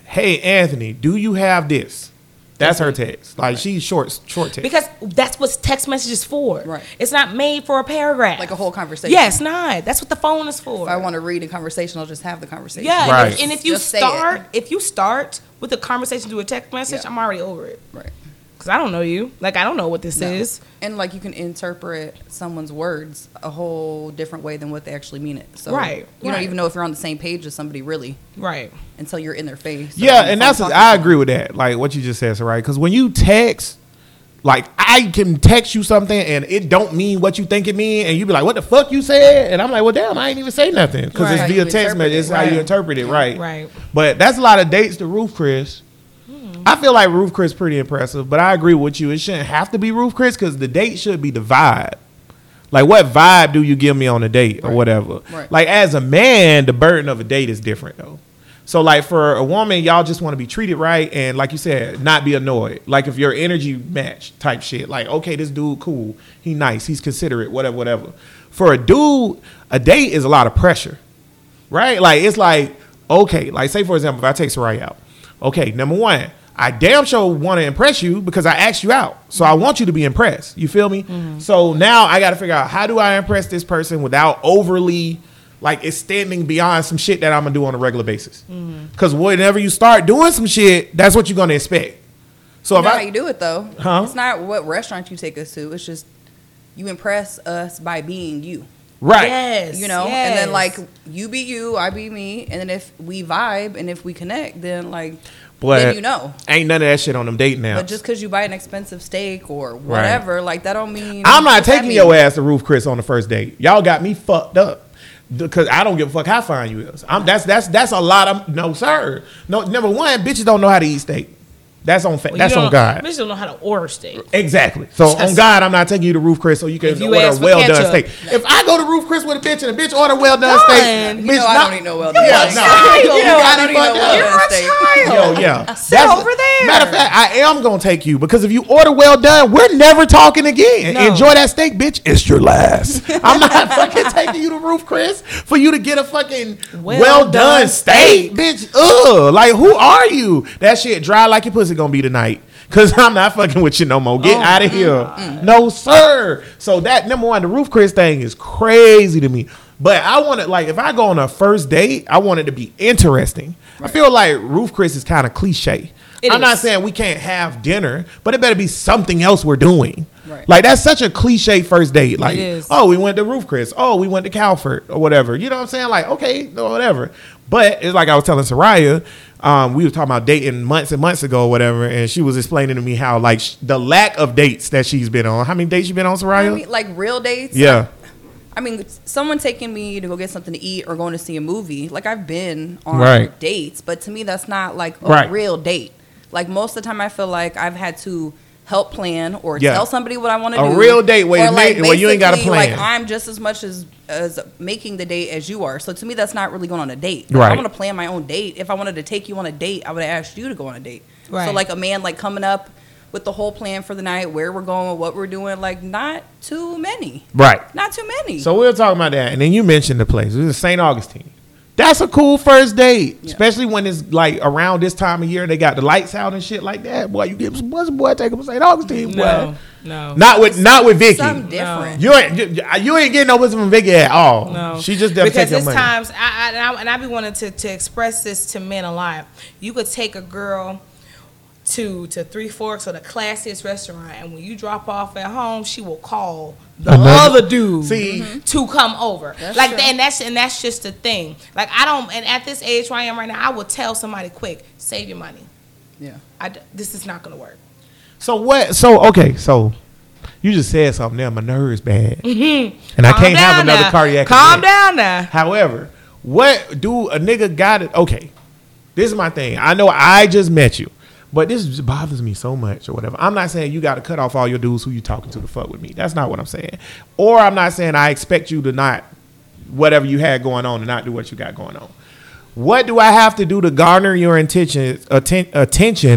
Hey, Anthony, do you have this? That's her text. Like, she's short text. Because that's what text message is for. Right. It's not made for a paragraph. Like a whole conversation. Yeah, it's not. That's what the phone is for. If I want to read a conversation, I'll just have the conversation. Yeah, right. And if you just start, if you start with a conversation through a text message, yeah. I'm already over it. Right. Because I don't know you. Like, I don't know what this is. And, like, you can interpret someone's words a whole different way than what they actually mean it. So you don't even know if you're on the same page as somebody, really. Right. Until you're in their face. Yeah, and that's I agree with that. Like, what you just said, Soraya. Because when you text, like, I can text you something, and it don't mean what you think it mean. And you be like, what the fuck you said? And I'm like, well, damn, I ain't even say nothing. Because it's via text message. It's how you interpret it, right? Right. But that's a lot of dates to Ruth Chris. I feel like Ruth Chris pretty impressive, but I agree with you. It shouldn't have to be Ruth Chris because the date should be the vibe. Like, what vibe do you give me on a date or whatever? Right. Like, as a man, the burden of a date is different, though. So, like, for a woman, y'all just want to be treated right and, like you said, not be annoyed. Like, if your energy match type shit. Like, okay, this dude cool. He nice. He's considerate. Whatever, whatever. For a dude, a date is a lot of pressure, right? Like, it's like, okay. Like, say, for example, if I take Soraya out. Okay, number one. I damn sure want to impress you because I asked you out. So I want you to be impressed. You feel me? Mm-hmm. So now I got to figure out how do I impress this person without overly like extending beyond some shit that I'm going to do on a regular basis. Because whenever you start doing some shit, that's what you're going to expect. So how you do it, though. Huh? It's not what restaurant you take us to. It's just you impress us by being you. Right. Yes, you know, yes. And then like you be you, I be me. And then if we vibe and if we connect, then like... But then you know. Ain't none of that shit on them date now. But just because you buy an expensive steak or whatever, like that don't mean... I'm not taking your ass to Ruth Chris on the first date. Y'all got me fucked up. Because I don't give a fuck how fine you is. That's a lot of... No, sir. No, number one, bitches don't know how to eat steak. That's on that's on God. Bitches don't know how to order steak. Exactly. So on God, I'm not taking you to Ruth Chris so you can order a well-done steak. Like, if I go to Ruth Chris with a bitch and a bitch order well-done steak, bitch, I don't need no well-done steak. You're a child. Sit over there. Matter of fact, I am going to take you because if you order well-done, we're never talking again. No. Enjoy that steak, bitch. It's your last. I'm not fucking taking you to Ruth Chris for you to get a fucking well-done steak. Bitch, ugh. Like, who are you? That shit dry like your pussy. Gonna be tonight because I'm not fucking with you no more. Get out of here. No, sir. So that number one, the Ruth Chris thing is crazy to me. But I want it like if I go on a first date, I want it to be interesting. Right. I feel like Ruth Chris is kind of cliche. I'm not saying we can't have dinner, but it better be something else we're doing. Right. Like that's such a cliche first date. Like, oh, we went to Ruth Chris. Oh, we went to Calvert or whatever. You know what I'm saying? Like, okay, no, whatever. But it's like I was telling Soraya, we were talking about dating months and months ago or whatever, and she was explaining to me how, like, the lack of dates that she's been on. How many dates you been on, Soraya? I mean, like, real dates? Yeah. I mean, someone taking me to go get something to eat or going to see a movie. Like, I've been on dates, but to me, that's not, like, a real date. Like, most of the time, I feel like I've had to help plan or tell somebody what I want to do. A real date where, like, where you ain't got a plan. Like, I'm just as much as making the date as you are. So to me, that's not really going on a date. Like, I want to plan my own date. If I wanted to take you on a date, I would have asked you to go on a date. Right. So like a man like coming up with the whole plan for the night, where we're going, what we're doing, like not too many. Right. Not too many. So we were talking about that. And then you mentioned the place. It was St. Augustine. That's a cool first date, especially when it's like around this time of year. They got the lights out and shit like that. Boy, you get some boy, take them to St. Augustine. No, not with Vicky. Something different. You ain't getting no wisdom from Vicky at all. No, she just doesn't take your money. Because times I be wanting to express this to men a lot. You could take a girl to Three Forks or the classiest restaurant, and when you drop off at home, she will call the other dude to come over. That's like, and that's just the thing. Like, I don't, and at this age where I am right now, I will tell somebody quick, save your money. Yeah. This is not going to work. So you just said something there. My nerves bad. Mm-hmm. And I can't have another cardiac event. Calm down now. However, what do a nigga got it? Okay. This is my thing. I know I just met you. But this just bothers me so much or whatever. I'm not saying you got to cut off all your dudes who you talking to fuck with me. That's not what I'm saying. Or I'm not saying I expect you to not, whatever you had going on, to not do what you got going on. What do I have to do to garner your attention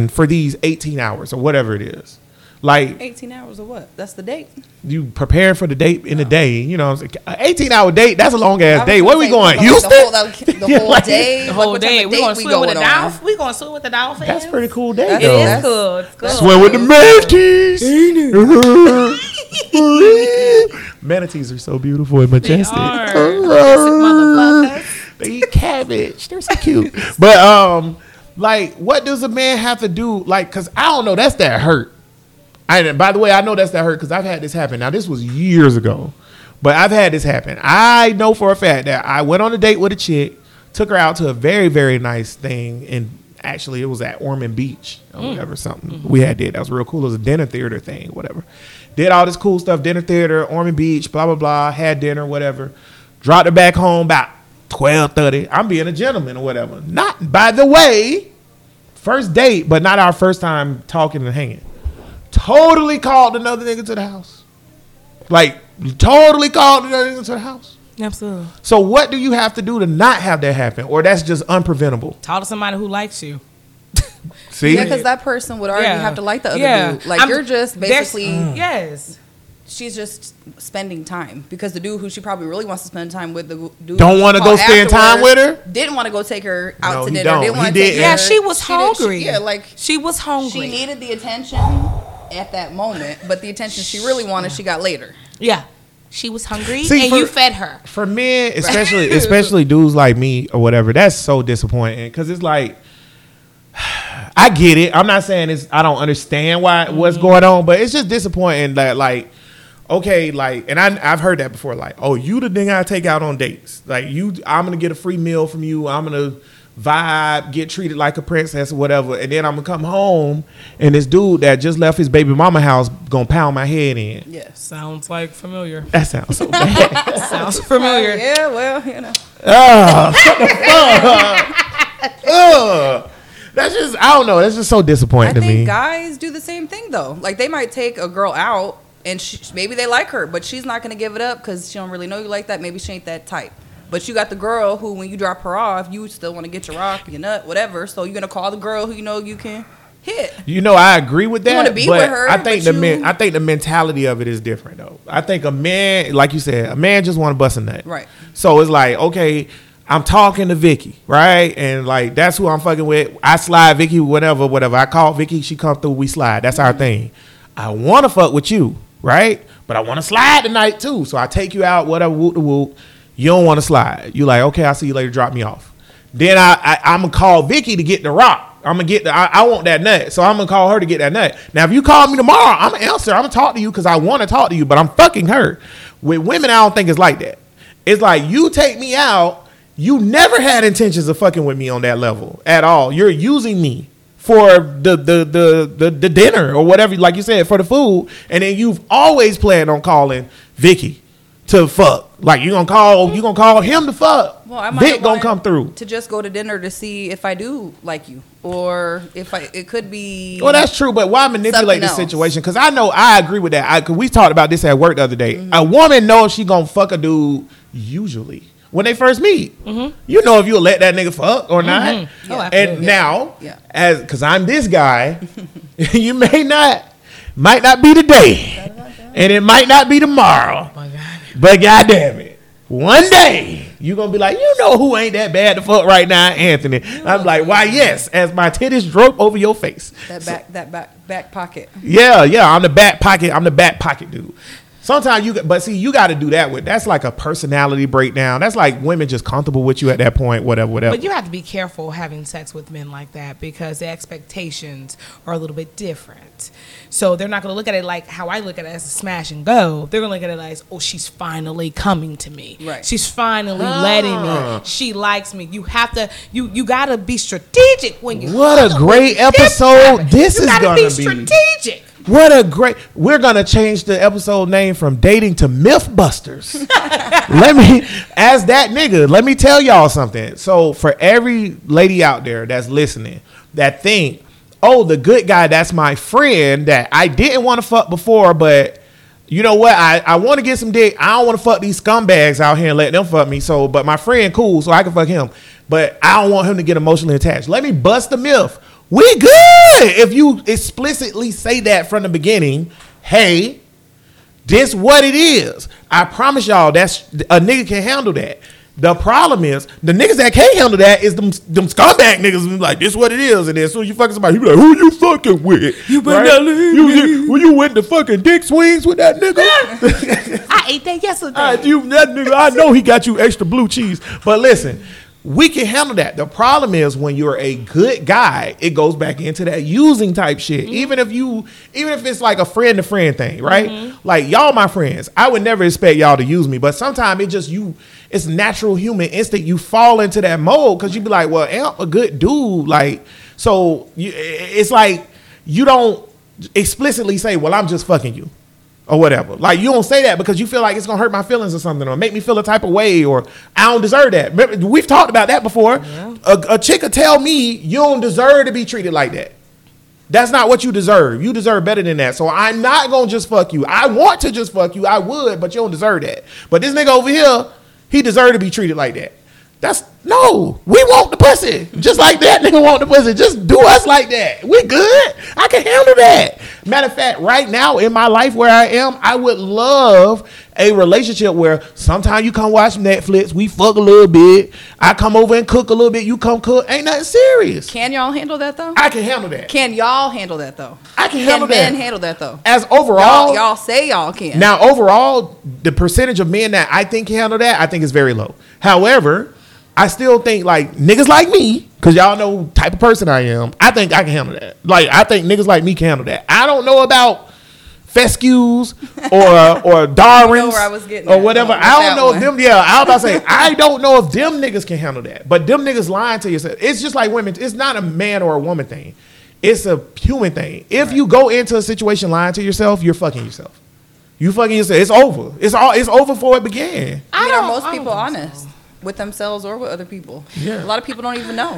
for these 18 hours or whatever it is? Like 18 hours of what? That's the date. You prepare for the date in the day. You know, an 18-hour date. That's a long ass date. Where we going? Houston. The whole day. We gonna swim with the dolphins. We gonna swim with the dolphins. That's pretty cool day. It is cool. Swim with the manatees. Manatees are so beautiful and majestic. They are. They eat cabbage. They're so cute. But like, what does a man have to do? Like, cause I don't know. That's that hurt. And by the way, I know that's that hurt because I've had this happen. Now, this was years ago, but I've had this happen. I know for a fact that I went on a date with a chick, took her out to a very, very nice thing. And actually, it was at Ormond Beach or whatever, something we had did. That was real cool. It was a dinner theater thing, whatever. Did all this cool stuff, dinner theater, Ormond Beach, blah, blah, blah. Had dinner, whatever. Dropped her back home about 12:30. I'm being a gentleman or whatever. Not, by the way, first date, but not our first time talking and hanging. Totally called another nigga to the house. Like, totally called another nigga to the house. Absolutely. So what do you have to do to not have that happen? Or that's just unpreventable? Talk to somebody who likes you. See? Yeah, because that person would already have to like the other dude. Like, you're just basically... Yes. She's just spending time. Because the dude who she probably really wants to spend time with, the dude... Don't want to go spend time with her? Didn't want to go take her out to dinner. Didn't want to take her... Yeah, she was hungry. Yeah, like... She was hungry. She needed the attention... at that moment, but the attention she really wanted, she got later. Yeah. She was hungry. See, and you fed her. For men, especially dudes like me or whatever, that's so disappointing because it's like, I get it. I'm not saying it's, I don't understand what's going on, but it's just disappointing that like, okay, like, and I've heard that before, like, oh, you the thing I take out on dates. Like, you, I'm going to get a free meal from you. I'm going to vibe, get treated like a princess or whatever, and then I'm gonna come home and this dude that just left his baby mama house gonna pound my head in. Yeah, sounds like familiar. That sounds so bad. Sounds familiar. Yeah, well, you know. Shut the fuck up. That's just, I don't know, that's just so disappointing to me. I think guys do the same thing though. Like, they might take a girl out and maybe they like her, but she's not gonna give it up because she don't really know you like that. Maybe she ain't that type. But you got the girl who, when you drop her off, you still want to get your rock, your nut, whatever. So you're gonna call the girl who you know you can hit. You know, I agree with that. You want to be with her. I think the mentality of it is different, though. I think a man, like you said, a man just want to bust a nut. Right. So it's like, okay, I'm talking to Vicky, right? And like, that's who I'm fucking with. I slide Vicky, whatever. I call Vicky, she come through, we slide. That's our thing. I want to fuck with you, right? But I want to slide tonight too. So I take you out, whatever, whoop the whoop. You don't want to slide. You like, okay, I'll see you later. Drop me off. Then I'm going to call Vicky to get the rock. I'm going to get I want that nut. So I'm going to call her to get that nut. Now, if you call me tomorrow, I'm going to answer. I'm going to talk to you because I want to talk to you, but I'm fucking her. With women, I don't think it's like that. It's like, you take me out. You never had intentions of fucking with me on that level at all. You're using me for the dinner or whatever, like you said, for the food. And then you've always planned on calling Vicky to fuck. Like, you gonna call him to fuck. Well, I might Vic gonna come through to just go to dinner to see if I do like you, or if it could be. Well, that's true, but why manipulate the situation? Because I know I agree with that. Cause we talked about this at work the other day. Mm-hmm. A woman knows she gonna fuck a dude usually when they first meet. Mm-hmm. You know if you'll let that nigga fuck or not. Mm-hmm. Yeah. And now, as because I'm this guy, you might not be today, and it might not be tomorrow. Oh my God. But goddamn it, one day you're going to be like, you know who ain't that bad to fuck right now, Anthony. I'm like, why, yes, as my titties drope over your face. That back pocket. Yeah, I'm the back pocket dude. Sometimes you got to do that with. That's like a personality breakdown. That's like women just comfortable with you at that point, whatever. But you have to be careful having sex with men like that because the expectations are a little bit different. So they're not going to look at it like how I look at it as a smash and go. They're going to look at it as, oh, she's finally coming to me. Right. She's finally letting me. She likes me. You have to. You got to be strategic when you. What a great episode this is going to be. You got to be strategic. What a great... We're going to change the episode name from dating to Mythbusters. As that nigga, let me tell y'all something. So for every lady out there that's listening, that think, oh, the good guy, that's my friend that I didn't want to fuck before, but you know what? I want to get some dick. I don't want to fuck these scumbags out here and let them fuck me. So, but my friend cool, so I can fuck him. But I don't want him to get emotionally attached. Let me bust the myth. we good. If you explicitly say that from the beginning, hey, this what it is. I promise y'all, that's a nigga can handle that. The problem is, the niggas that can't handle that is them scumbag niggas who be like, this what it is. And then as soon as you fucking somebody, you be like, who you fucking with? You better not leave me. When you went to fucking dick swings with that nigga? I ate that yesterday. That nigga, I know he got you extra blue cheese. But listen, we can handle that. The problem is when you're a good guy, it goes back into that using type shit. Mm-hmm. Even if it's like a friend to friend thing, right? Mm-hmm. Like y'all my friends. I would never expect y'all to use me, but sometimes it just it's natural human instinct. You fall into that mold because you be like, well, I'm a good dude. Like, so it's like you don't explicitly say, well, I'm just fucking you. Or whatever. Like, you don't say that because you feel like it's going to hurt my feelings or something, or make me feel a type of way, or I don't deserve that. Remember, we've talked about that before. Yeah. A chick could tell me, you don't deserve to be treated like that. That's not what you deserve. You deserve better than that. So I'm not going to just fuck you. I want to just fuck you. I would, but you don't deserve that. But this nigga over here, he deserved to be treated like that. That's, no, we want the pussy. Just like that nigga want the pussy. Just do us like that. We good. I can handle that. Matter of fact, right now in my life where I am, I would love a relationship where sometimes you come watch Netflix, we fuck a little bit, I come over and cook a little bit, you come cook. Ain't nothing serious. Can y'all handle that though? I can handle that. Can y'all handle that though? I can handle that. Can men handle that though? As overall. Y'all say y'all can. Now overall, the percentage of men that I think can handle that, I think is very low. However, I still think, like, niggas like me, because y'all know type of person I am, I think I can handle that. Like, I think niggas like me can handle that. I don't know about fescues or Darwins or whatever. I don't know if them, yeah, I was about to say, I don't know if them niggas can handle that. But them niggas lying to yourself. It's just like women. It's not a man or a woman thing. It's a human thing. If right. You go into a situation lying to yourself, you're fucking yourself. You fucking yourself. It's over. It's over before it began. I mean, are most people honest? With themselves or with other people. Yeah. A lot of people don't even know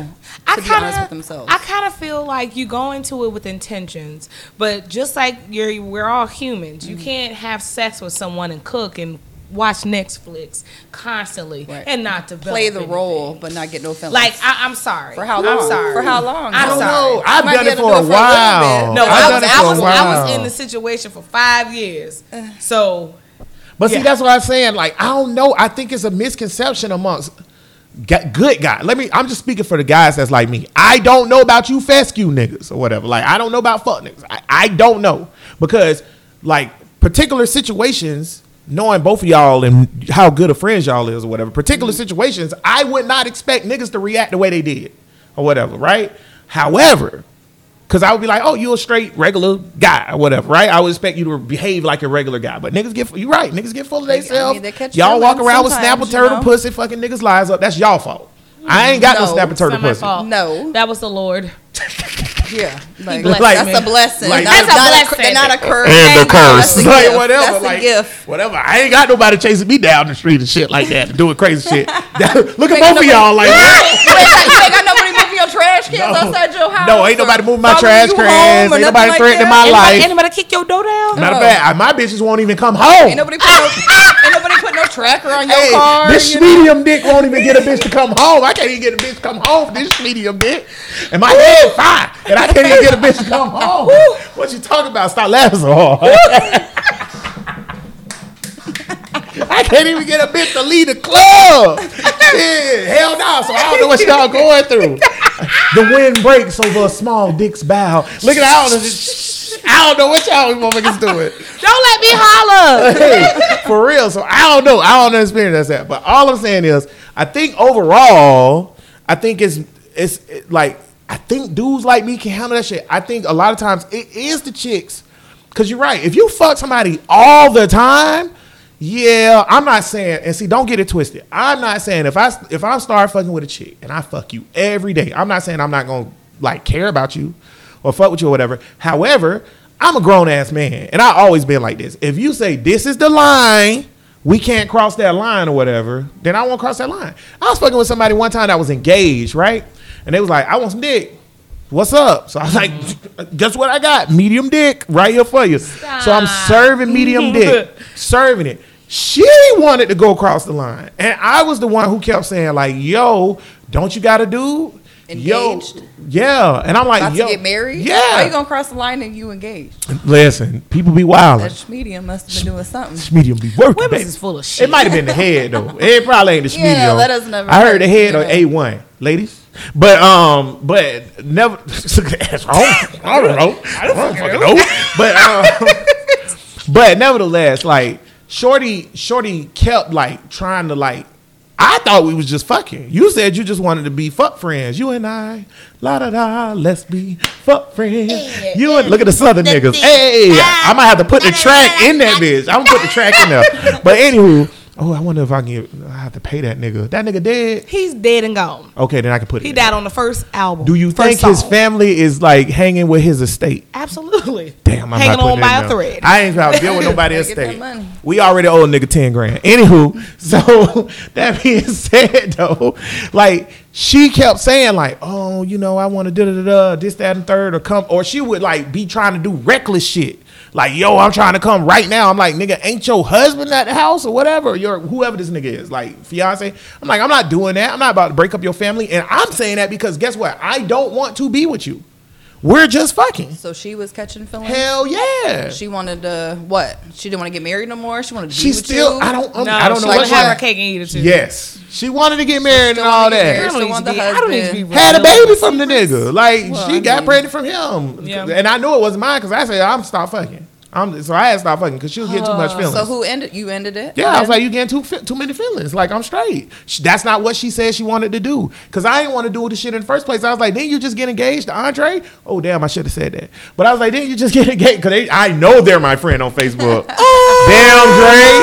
to be honest with themselves. I kind of feel like you go into it with intentions, but just like we're all humans. Mm-hmm. You can't have sex with someone and cook and watch Netflix constantly and not develop. Play the anything. Role, but not get no feelings. Like, I'm sorry. For how long? No. For how long? I don't know. I've done it for a while. No, I was in the situation for 5 years. So... But see, that's what I'm saying. Like, I don't know. I think it's a misconception amongst good guys. I'm just speaking for the guys that's like me. I don't know about you fescue niggas or whatever. Like, I don't know about fuck niggas. I don't know. Because, like, particular situations, knowing both of y'all and how good of friends y'all is or whatever, particular situations, I would not expect niggas to react the way they did or whatever, right? However... Because I would be like, oh, you a straight, regular guy or whatever, right? I would expect you to behave like a regular guy. But niggas get, you're right, niggas get full of themselves. I mean, y'all walk around with Snapple Turtle pussy, fucking niggas' lies up. That's y'all fault. I ain't got no Snapple Turtle pussy. Fault. No. That was the Lord. Yeah. That's a blessing. Like, that's a blessing. Not a curse. And a curse. Like, whatever. That's a gift. Whatever. I ain't got nobody chasing me down the street and shit like that and doing crazy shit. Look at both of y'all like that. Trash cans outside your house. No, ain't nobody moving my trash cans. Ain't nobody threatening my life. Anybody kick your door down? Matter of fact, my bitches won't even come home. Ain't nobody put no tracker on your car. This medium dick won't even get a bitch to come home. I can't even get a bitch to come home for this medium dick. And my head fine. And I can't even get a bitch to come home. What you talking about? Stop laughing so hard. I can't even get a bitch to leave the club. Hell no. So I don't know what y'all going through. The wind breaks over a small dick's bow. Look at all of this. I don't know what y'all motherfuckers doing. Don't let me holler. Hey, for real. So I don't know. I don't experience that. But all I'm saying is, I think overall, I think it's like, I think dudes like me can handle that shit. I think a lot of times it is the chicks. Because you're right. If you fuck somebody all the time, yeah, I'm not saying, and see, don't get it twisted. I'm not saying if I start fucking with a chick and I fuck you every day, I'm not saying I'm not gonna like care about you or fuck with you or whatever. However, I'm a grown ass man, and I always been like this. If you say this is the line, we can't cross that line or whatever, then I won't cross that line. I was fucking with somebody one time that was engaged, right? And they was like, I want some dick. What's up? So I was like, guess what I got? Medium dick right here for you. Stop. So I'm serving medium dick, serving it. She wanted to go across the line. And I was the one who kept saying, like, yo, don't you got a dude? engaged? Yo, yeah. And I'm like, about to get married? Yeah. How you going to cross the line and you engaged? Listen, people be wild. That medium must have been doing something. Medium be working. Women is full of shit. It might have been the head, though. It probably ain't the medium. Yeah, let us never. I heard the head on A1, ladies. But never. I don't know. I don't fucking know. But nevertheless, like, Shorty kept like trying to like. I thought we was just fucking. You said you just wanted to be fuck friends. You and I, la da da, let's be fuck friends. Yeah, you and look at the southern niggas. Hey, I might have to put the track in that bitch. I'm gonna put the track in there. But anywho, I wonder if I have to pay that nigga. That nigga dead. He's dead and gone. Okay, then I can put it. He died on the first album. Do you think his family is like hanging with his estate? Absolutely. Damn, I'm hanging not on by a thread. I ain't trying to deal with nobody's estate. We already owe a nigga $10,000. Anywho, so that being said though, like she kept saying like, oh, you know, I want to da-da-da-da, this, that, and third, or come, or she would like be trying to do reckless shit. Like, yo, I'm trying to come right now. I'm like, nigga, ain't your husband at the house or whatever? Your whoever this nigga is, like, fiance. I'm like, I'm not doing that. I'm not about to break up your family. And I'm saying that because guess what? I don't want to be with you. We're just fucking. So she was catching feelings? Hell yeah. She wanted to, what? She didn't want to get married no more? She wanted to be with you? I don't know. She wanted to have her cake and eat it too. Yes. She wanted to get married and all that. I don't need to be had a baby from the nigga. Like, she got pregnant from him. Yeah. And I knew it wasn't mine because I said, I'm stop fucking. So I had to stop fucking because she was getting too much feelings. So who ended? You ended it? Yeah, I was like, you getting too many feelings. Like, I'm straight. That's not what she said she wanted to do. Because I didn't want to do this shit in the first place. I was like, didn't you just get engaged to Andre? Oh, damn, I should have said that. But I was like, didn't you just get engaged? Because I know they're my friend on Facebook. Damn, Dre.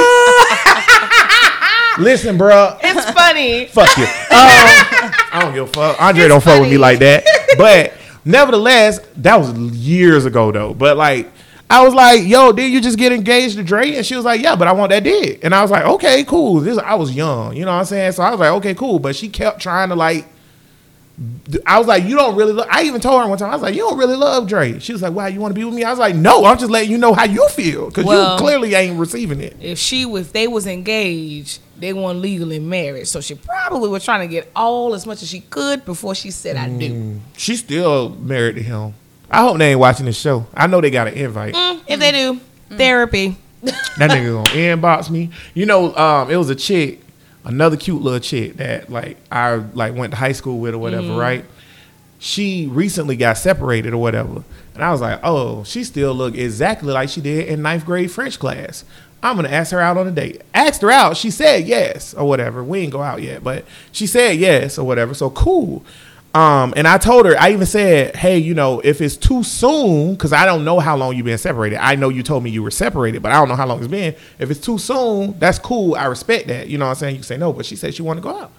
Listen, bro. It's funny. Fuck you. I don't give a fuck. Andre don't fuck with me like that. But nevertheless, that was years ago, though. But, like, I was like, yo, did you just get engaged to Dre? And she was like, yeah, but I want that dick. And I was like, okay, cool. I was young, you know what I'm saying? So I was like, okay, cool. But she kept trying to like, I was like, you don't really love. I even told her one time, I was like, you don't really love Dre. She was like, wow, you want to be with me? I was like, no, I'm just letting you know how you feel. Because you clearly ain't receiving it. If they was engaged, they weren't legally married. So she probably was trying to get all as much as she could before she said, I do. She's still married to him. I hope they ain't watching this show. I know they got an invite. If they do, therapy. That nigga gonna inbox me. You know, it was a chick, another cute little chick that like I like went to high school with or whatever, right? She recently got separated or whatever. And I was like, oh, she still look exactly like she did in 9th grade French class. I'm going to ask her out on a date. Asked her out. She said yes or whatever. We ain't go out yet, but she said yes or whatever. So cool. And I told her, I even said, hey, you know, if it's too soon, because I don't know how long you've been separated. I know you told me you were separated, but I don't know how long it's been. If it's too soon, that's cool. I respect that. You know what I'm saying? You can say no, but she said she wanted to go out.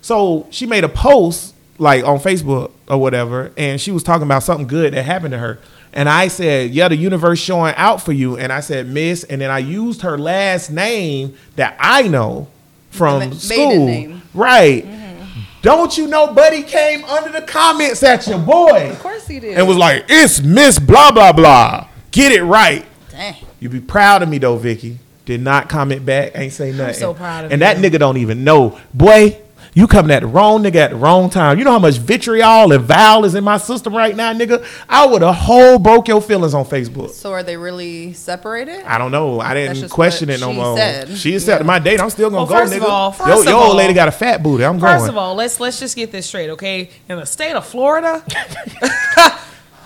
So she made a post like on Facebook or whatever, and she was talking about something good that happened to her. And I said, yeah, the universe showing out for you. And I said, miss. And then I used her last name that I know from school. Name. Right. Mm-hmm. Don't you know Buddy came under the comments at your boy? Of course he did. And was like, it's Miss Blah, Blah, Blah. Get it right. Dang. You be proud of me, though, Vicky. Did not comment back. Ain't say nothing. I'm so proud of you. And that nigga don't even know. Boy, you coming at the wrong nigga at the wrong time. You know how much vitriol and vile is in my system right now, nigga? I would have whole broke your feelings on Facebook. So are they really separated? I don't know. I didn't question it no more. She accepted my date. I'm still going to go, nigga. Your old lady got a fat booty. I'm going. First of all, let's just get this straight, okay? In the state of Florida,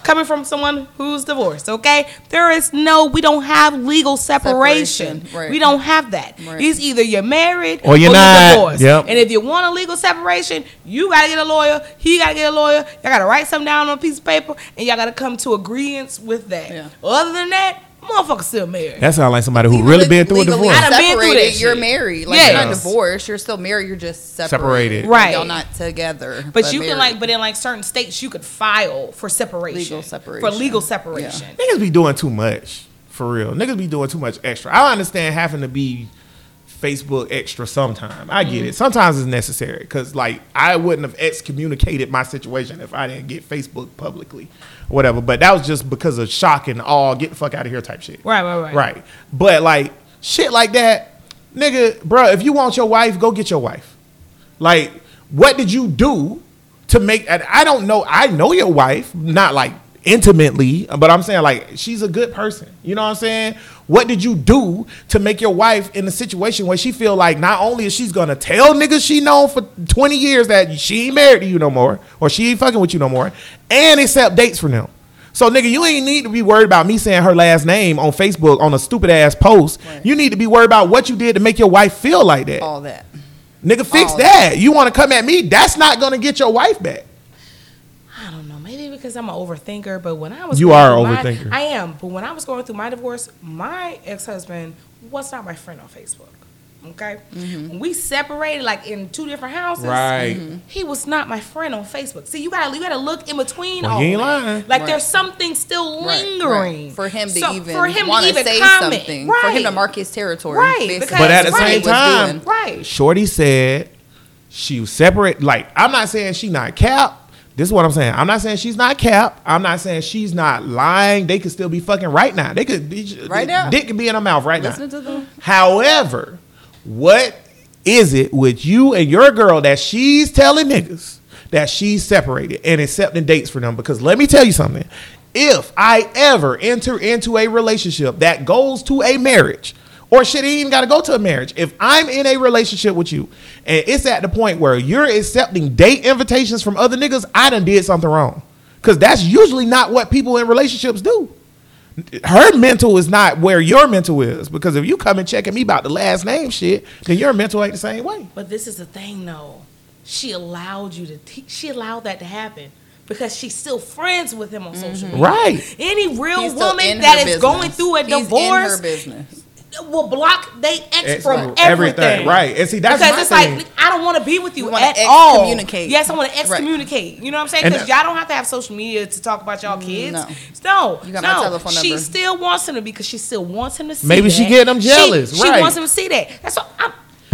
coming from someone who's divorced, okay? We don't have legal separation. Right. We don't have that. Right. It's either you're married or you're divorced. Yep. And if you want a legal separation, you got to get a lawyer. He got to get a lawyer. Y'all got to write something down on a piece of paper, and y'all got to come to agreements with that. Yeah. Other than that, motherfucker still married. That sounds like somebody who really been through a divorce. I done been through that shit. You're married. Like, you're not divorced. You're still married. You're just separated. Right. Y'all not together. But you married. Can like, but in like certain states, you could file for separation. Legal separation. Yeah. Niggas be doing too much. For real. Niggas be doing too much extra. I understand having to be Facebook extra sometime. I get it. Sometimes it's necessary. Because like, I wouldn't have excommunicated my situation if I didn't get Facebook publicly. Whatever, but that was just because of shock and awe, get the fuck out of here type shit. Right. But like shit like that, nigga, bro, if you want your wife, go get your wife. Like, what did you do to make, I don't know, I know your wife, not like intimately, but I'm saying like she's a good person. You know what I'm saying? What did you do to make your wife in a situation where she feel like not only is she's gonna tell niggas she known for 20 years that she ain't married to you no more, or she ain't fucking with you no more, and accept dates from them? So, nigga, you ain't need to be worried about me saying her last name on Facebook on a stupid-ass post. Right. You need to be worried about what you did to make your wife feel like that. All that. Nigga, fix that. You want to come at me? That's not going to get your wife back. I don't know. Maybe because I'm an overthinker, but when I was... You are an overthinker. I am. But when I was going through my divorce, my ex-husband was not my friend on Facebook. Okay? Mm-hmm. When we separated, like, in two different houses. Right. Mm-hmm. He was not my friend on Facebook. See, you gotta look in between all that. Lying. Like, right. There's something still lingering. Right. For him to even say comment. Something. Right. For him to mark his territory. Right. But at the same time, right. Shorty said she was separate. Like, I'm not saying she not capped. This is what I'm saying. I'm not saying she's not capped. I'm not saying she's not lying. They could still be fucking right now. They could be... Right now. Dick could be in her mouth right now. Listen to them. However... What is it with you and your girl that she's telling niggas that she's separated and accepting dates for them? Because let me tell you something. If I ever enter into a relationship that goes to a marriage, or shit, it ain't even got to go to a marriage. If I'm in a relationship with you and it's at the point where you're accepting date invitations from other niggas, I done did something wrong. Because that's usually not what people in relationships do. Her mental is not where your mental is, because if you come and checking me about the last name shit, then your mental ain't the same way. But this is the thing, though. She allowed you to. She allowed that to happen because she's still friends with him on social media. Right. Any real woman that is going through a divorce. He's in her business. Will block they ex it's from like everything. Right. And see, that's because it's thing. Like, I don't want to be with you at all. Communicate. Yes, I want to excommunicate. Right. You know what I'm saying? Because y'all don't have to have social media to talk about y'all kids. No. You got my telephone number. She still wants him to be, because she still wants him to see Maybe that. She getting him jealous. She wants him to see that. That's what I'm...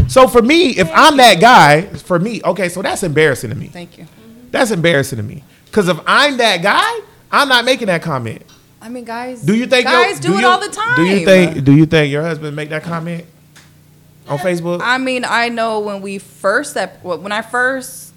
So for me, if I'm that guy, for me, okay, so that's embarrassing to me. Thank you. That's embarrassing to me. Because if I'm that guy, I'm not making that comment. I mean, guys. Do you think guys do it all the time? Do you think your husband make that comment on Facebook? I mean, I know when I first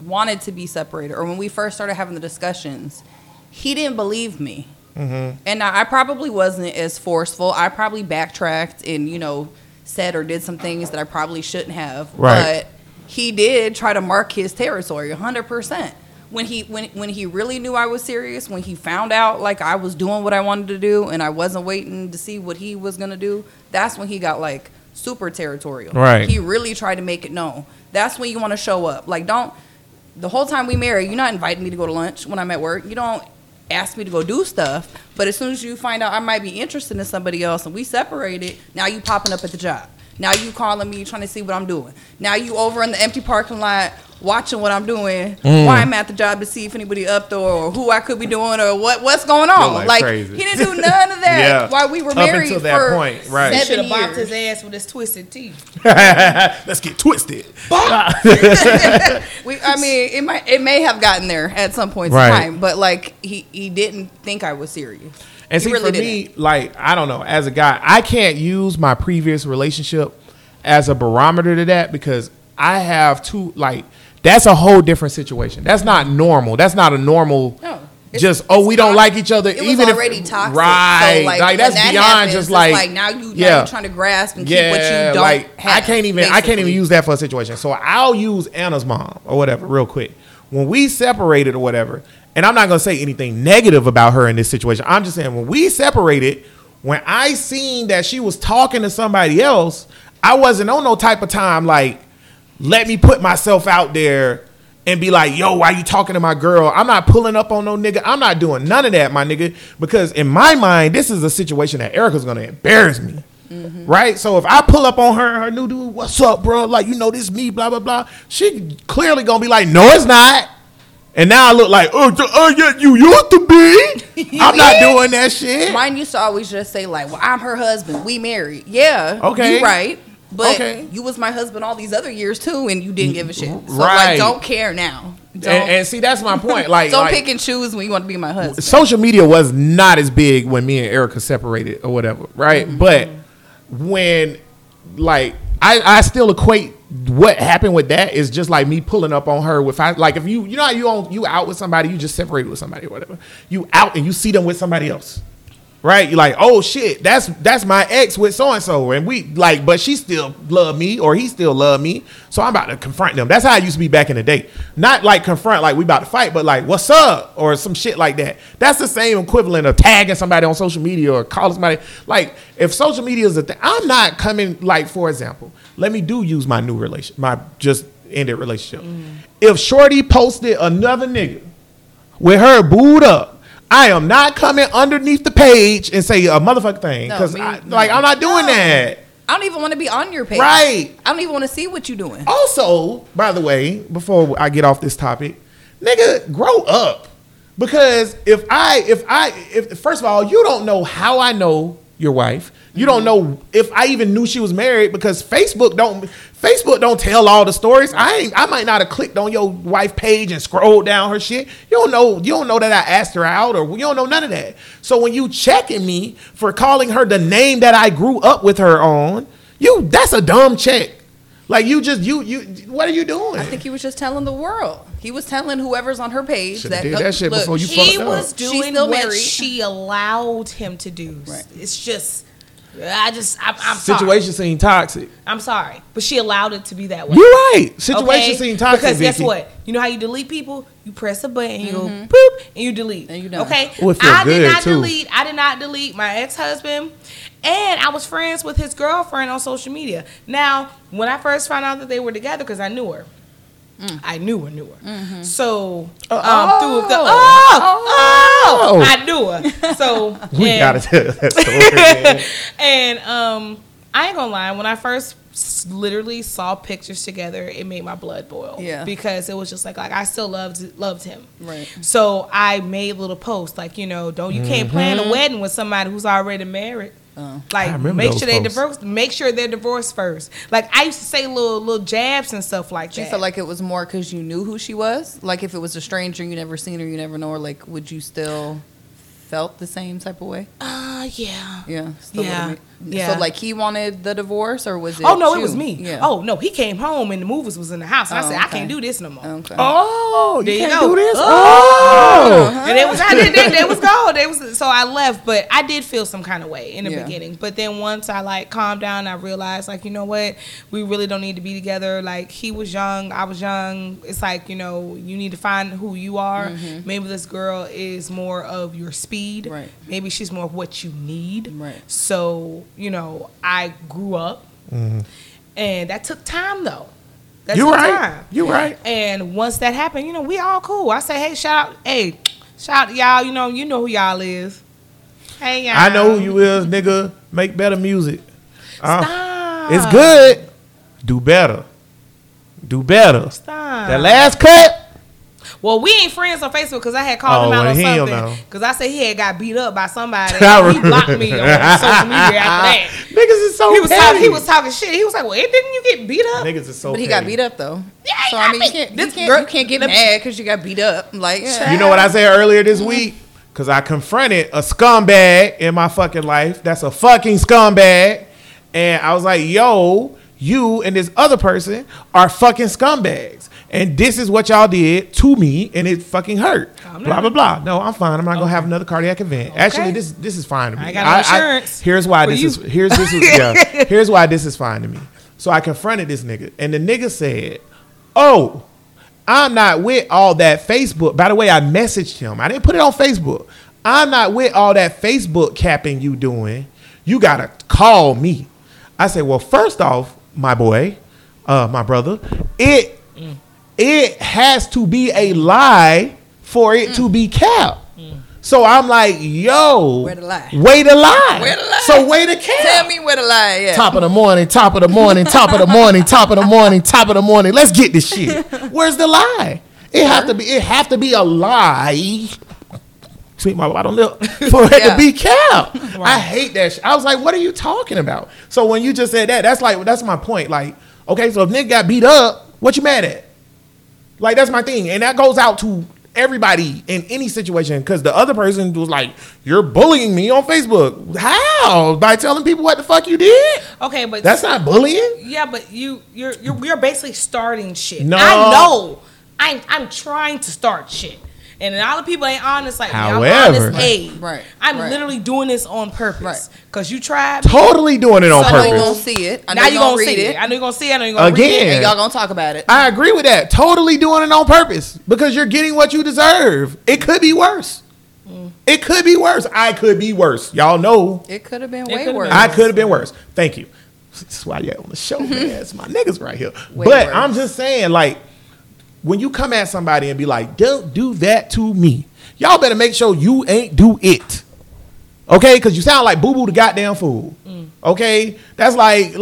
wanted to be separated, or when we first started having the discussions, he didn't believe me, and I probably wasn't as forceful. I probably backtracked and said or did some things that I probably shouldn't have. Right. But he did try to mark his territory 100%. When he really knew I was serious, when he found out like I was doing what I wanted to do and I wasn't waiting to see what he was gonna do, that's when he got like super territorial. Right. He really tried to make it known. That's when you want to show up. Like, don't the whole time we married, you're not inviting me to go to lunch when I'm at work. You don't ask me to go do stuff. But as soon as you find out I might be interested in somebody else and we separated, now you popping up at the job. Now you calling me, trying to see what I'm doing. Now you over in the empty parking lot watching what I'm doing, why I'm at the job, to see if anybody up there or who I could be doing or what's going on. Like crazy. He didn't do none of that while we were married until that point. Right. He should have bopped his ass with his twisted teeth. Let's get twisted. It may have gotten there at some point in time, but like he didn't think I was serious. And see, really for me, like, I don't know, as a guy, I can't use my previous relationship as a barometer to that, because I have that's a whole different situation. That's not normal. That's not a normal, we don't like each other. It was already toxic. Right. So, like that's that beyond happens, just like now you're trying to grasp and keep what you don't have. I can't even use that for a situation. So I'll use Anna's mom or whatever real quick. When we separated or whatever, and I'm not going to say anything negative about her in this situation. I'm just saying, when we separated, when I seen that she was talking to somebody else, I wasn't on no type of time like, let me put myself out there and be like, yo, why you talking to my girl? I'm not pulling up on no nigga. I'm not doing none of that, my nigga. Because in my mind, this is a situation that Erica's going to embarrass me. Mm-hmm. Right? So if I pull up on her and her new dude, what's up, bro? Like, this me, blah, blah, blah. She clearly going to be like, no, it's not. And now I look like, yeah, you used to be. I'm not doing that shit. Mine used to always just say like, well, I'm her husband. We married. Yeah. Okay. You right. But you was my husband all these other years too, and you didn't give a shit. So like, don't care now. And see, that's my point. Like, don't pick and choose when you want to be my husband. Social media was not as big when me and Erica separated or whatever, right? Mm-hmm. But when like I still equate what happened with that is just like me pulling up on her with like if you know how you out with somebody, you just separated with somebody or whatever. You out and you see them with somebody else. Right? You're like, oh shit, that's my ex with so and so, and we like, but she still love me or he still love me, so I'm about to confront them. That's how I used to be back in the day. Not like confront like we about to fight, but like what's up or some shit like that. That's the same equivalent of tagging somebody on social media or calling somebody. Like if social media is a thing, I'm not coming. Like for example, let me use my new relationship, my just ended relationship. If Shorty posted another nigga with her booed up, I am not coming underneath the page and say a motherfucking thing because I'm not doing that. I don't even want to be on your page. Right. I don't even want to see what you're doing. Also, by the way, before I get off this topic, nigga, grow up. Because if first of all, you don't know how I know your wife. You don't know if I even knew she was married because Facebook don't tell all the stories. I might not have clicked on your wife page and scrolled down her shit. You don't know that I asked her out or you don't know none of that. So when you checking me for calling her the name that I grew up with her on, that's a dumb check. Like you what are you doing? I think he was just telling the world. He was telling whoever's on her page that shit look, before you fucked up. Was doing She's still what married. She allowed him to do. Right. It's just I'm sorry. Situation seemed toxic. I'm sorry, but she allowed it to be that way. You're right. Situation seemed toxic because guess what? You know how you delete people? You press a button, you go boop, and you delete. And you done. Okay, oh, I did not delete my ex-husband, and I was friends with his girlfriend on social media. Now, when I first found out that they were together, because I knew her. I knew her. Mm-hmm. So I knew her. So we gotta tell that story. And I ain't gonna lie. When I first literally saw pictures together, it made my blood boil. Yeah, because it was just like I still loved him. Right. So I made little posts like don't you can't plan a wedding with somebody who's already married. Like make sure they divorce. Make sure they're divorced first. Like I used to say little jabs and stuff like that. You felt like it was more because you knew who she was. Like if it was a stranger, you never seen her, you never know her. Like would you still felt the same type of way? Yeah. So like he wanted the divorce or was it? Oh no, you? It was me. Yeah. Oh no, he came home and the movies was in the house. And I said I can't do this no more. Okay. Oh, you can't do this. Oh, and it was gone. It was so I left, but I did feel some kind of way in the beginning. But then once I like calmed down, I realized like you know what, we really don't need to be together. Like he was young, I was young. It's like you need to find who you are. Mm-hmm. Maybe this girl is more of your speed. Right. Maybe she's more of what you need. Right. So. I grew up, and that took time, though. You're right. And once that happened, we all cool. I say, shout out to y'all. You know who y'all is. Hey, y'all. I know who you is, nigga. Make better music. Stop. It's good. Do better. Stop. That last cut. Well, we ain't friends on Facebook because I had called him out on something. Because I said he had got beat up by somebody. And he blocked me on social media after that. Niggas is so he was talking shit. He was like, well, didn't you get beat up? Niggas is so But he got beat up, though. Yeah, so, you can't get mad because you got beat up. Like, you know what I said earlier this week? Because I confronted a scumbag in my fucking life. That's a fucking scumbag. And I was like, yo, you and this other person are fucking scumbags. And this is what y'all did to me, and it fucking hurt. Blah, blah, blah. No, I'm fine. I'm not going to have another cardiac event. Okay. Actually, this is fine to me. I got insurance. Here's why this is fine to me. So I confronted this nigga, and the nigga said, oh, I'm not with all that Facebook. By the way, I messaged him. I didn't put it on Facebook. I'm not with all that Facebook capping you doing. You got to call me. I said, well, first off, my boy, my brother, it has to be a lie for it to be capped. So I'm like, yo, where the lie? So where the cap? Tell me where the lie. Yeah. Top of the morning. Let's get this shit. Where's the lie? It have to be a lie. Sweet mama, I don't live for it to be capped. Right. I hate that shit. I was like, what are you talking about? So when you just said that, that's my point. Like, okay, so if nigga got beat up, what you mad at? Like, that's my thing. And that goes out to everybody in any situation, because the other person was like, you're bullying me on Facebook. How? By telling people what the fuck you did? Okay, but that's not bullying. Yeah, but you're basically starting shit. No, I know. I'm trying to start shit. And a lot of people ain't honest like me. However, I'm honest, right. I'm literally doing this on purpose. Because you tried. Totally doing it on purpose. Now you're going to see it. Now you're going to read it. I know you're going to see it. I know you're going to read it. And y'all going to talk about it. I agree with that. Totally doing it on purpose. Because you're getting what you deserve. It could be worse. Mm. It could be worse. I could be worse. Y'all know. It could have been way worse. I could have been worse. Thank you. That's why you're on the show, man. It's my niggas right here. But I'm just saying, like, when you come at somebody and be like, don't do that to me, y'all better make sure you ain't do it. Okay? Because you sound like Boo-Boo the goddamn fool. Mm. Okay? That's like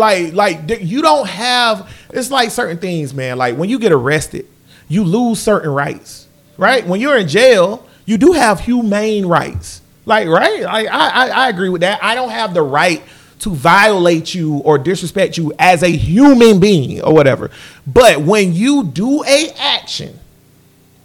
you don't have, it's like certain things, man. Like when you get arrested, you lose certain rights, right? When you're in jail, you do have humane rights. Like, right? Like, I agree with that. I don't have the right to violate you or disrespect you as a human being or whatever. But when you do a action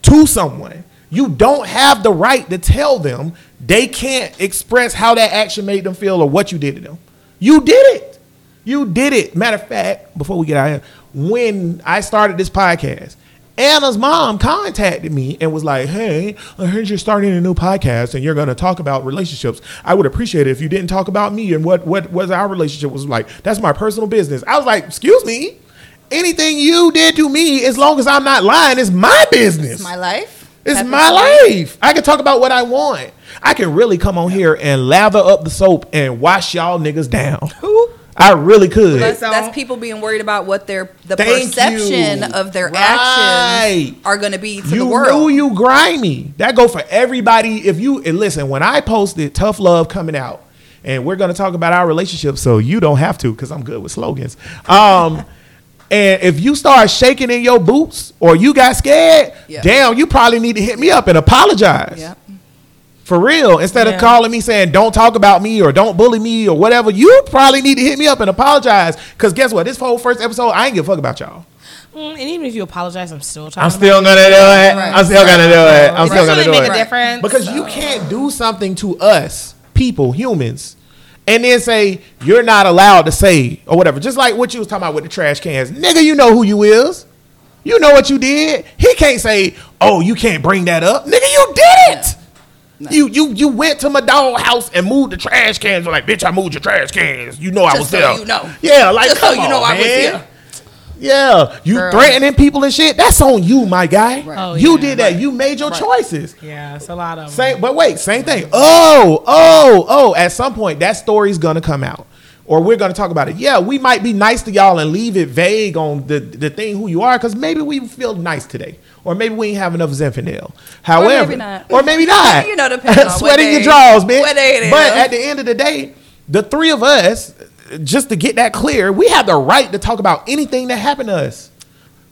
to someone, you don't have the right to tell them they can't express how that action made them feel or what you did to them. You did it. You did it. Matter of fact, before we get out of here, when I started this podcast, Anna's mom contacted me and was like, hey, I heard you're starting a new podcast and you're going to talk about relationships. I would appreciate it if you didn't talk about me and what our relationship was like. That's my personal business. I was like, excuse me, anything you did to me, as long as I'm not lying, is my business. It's my life. It's my life. I can talk about what I want. I can really come on here and lather up the soap and wash y'all niggas down. I really could. That's people being worried about what the perception of their actions are going to be to the world. You knew you grimy. That go for everybody. If you and listen, when I posted Tough Love coming out, and we're going to talk about our relationship, so you don't have to, because I'm good with slogans. And if you start shaking in your boots or you got scared, damn, you probably need to hit me up and apologize. Yep. For real, instead of calling me saying, don't talk about me or don't bully me or whatever, you probably need to hit me up and apologize. Because guess what? This whole first episode, I ain't give a fuck about y'all. And even if you apologize, I'm still going to do it. Right. I'm still going to do it. Because you can't do something to us, people, humans, and then say, you're not allowed to say or whatever. Just like what you was talking about with the trash cans. Nigga, you know who you is. You know what you did. He can't say, oh, you can't bring that up. Nigga, you did it. No. You went to my dog house and moved the trash cans. You're like, bitch, I moved your trash cans. You know I was there. You know. Yeah, like, just come so on, you know, man. I was here. Yeah, you threatening people and shit. That's on you, my guy. Right. Oh, you did that. Right. You made your choices. Yeah, it's a lot of them. But wait, same thing. Oh. At some point, that story's gonna come out, or we're gonna talk about it. Yeah, we might be nice to y'all and leave it vague on the thing who you are, because maybe we feel nice today. Or maybe we ain't have enough Zinfandel. However, or maybe not. You know, depending on sweating your drawers, man. But at the end of the day, the three of us, just to get that clear, we have the right to talk about anything that happened to us.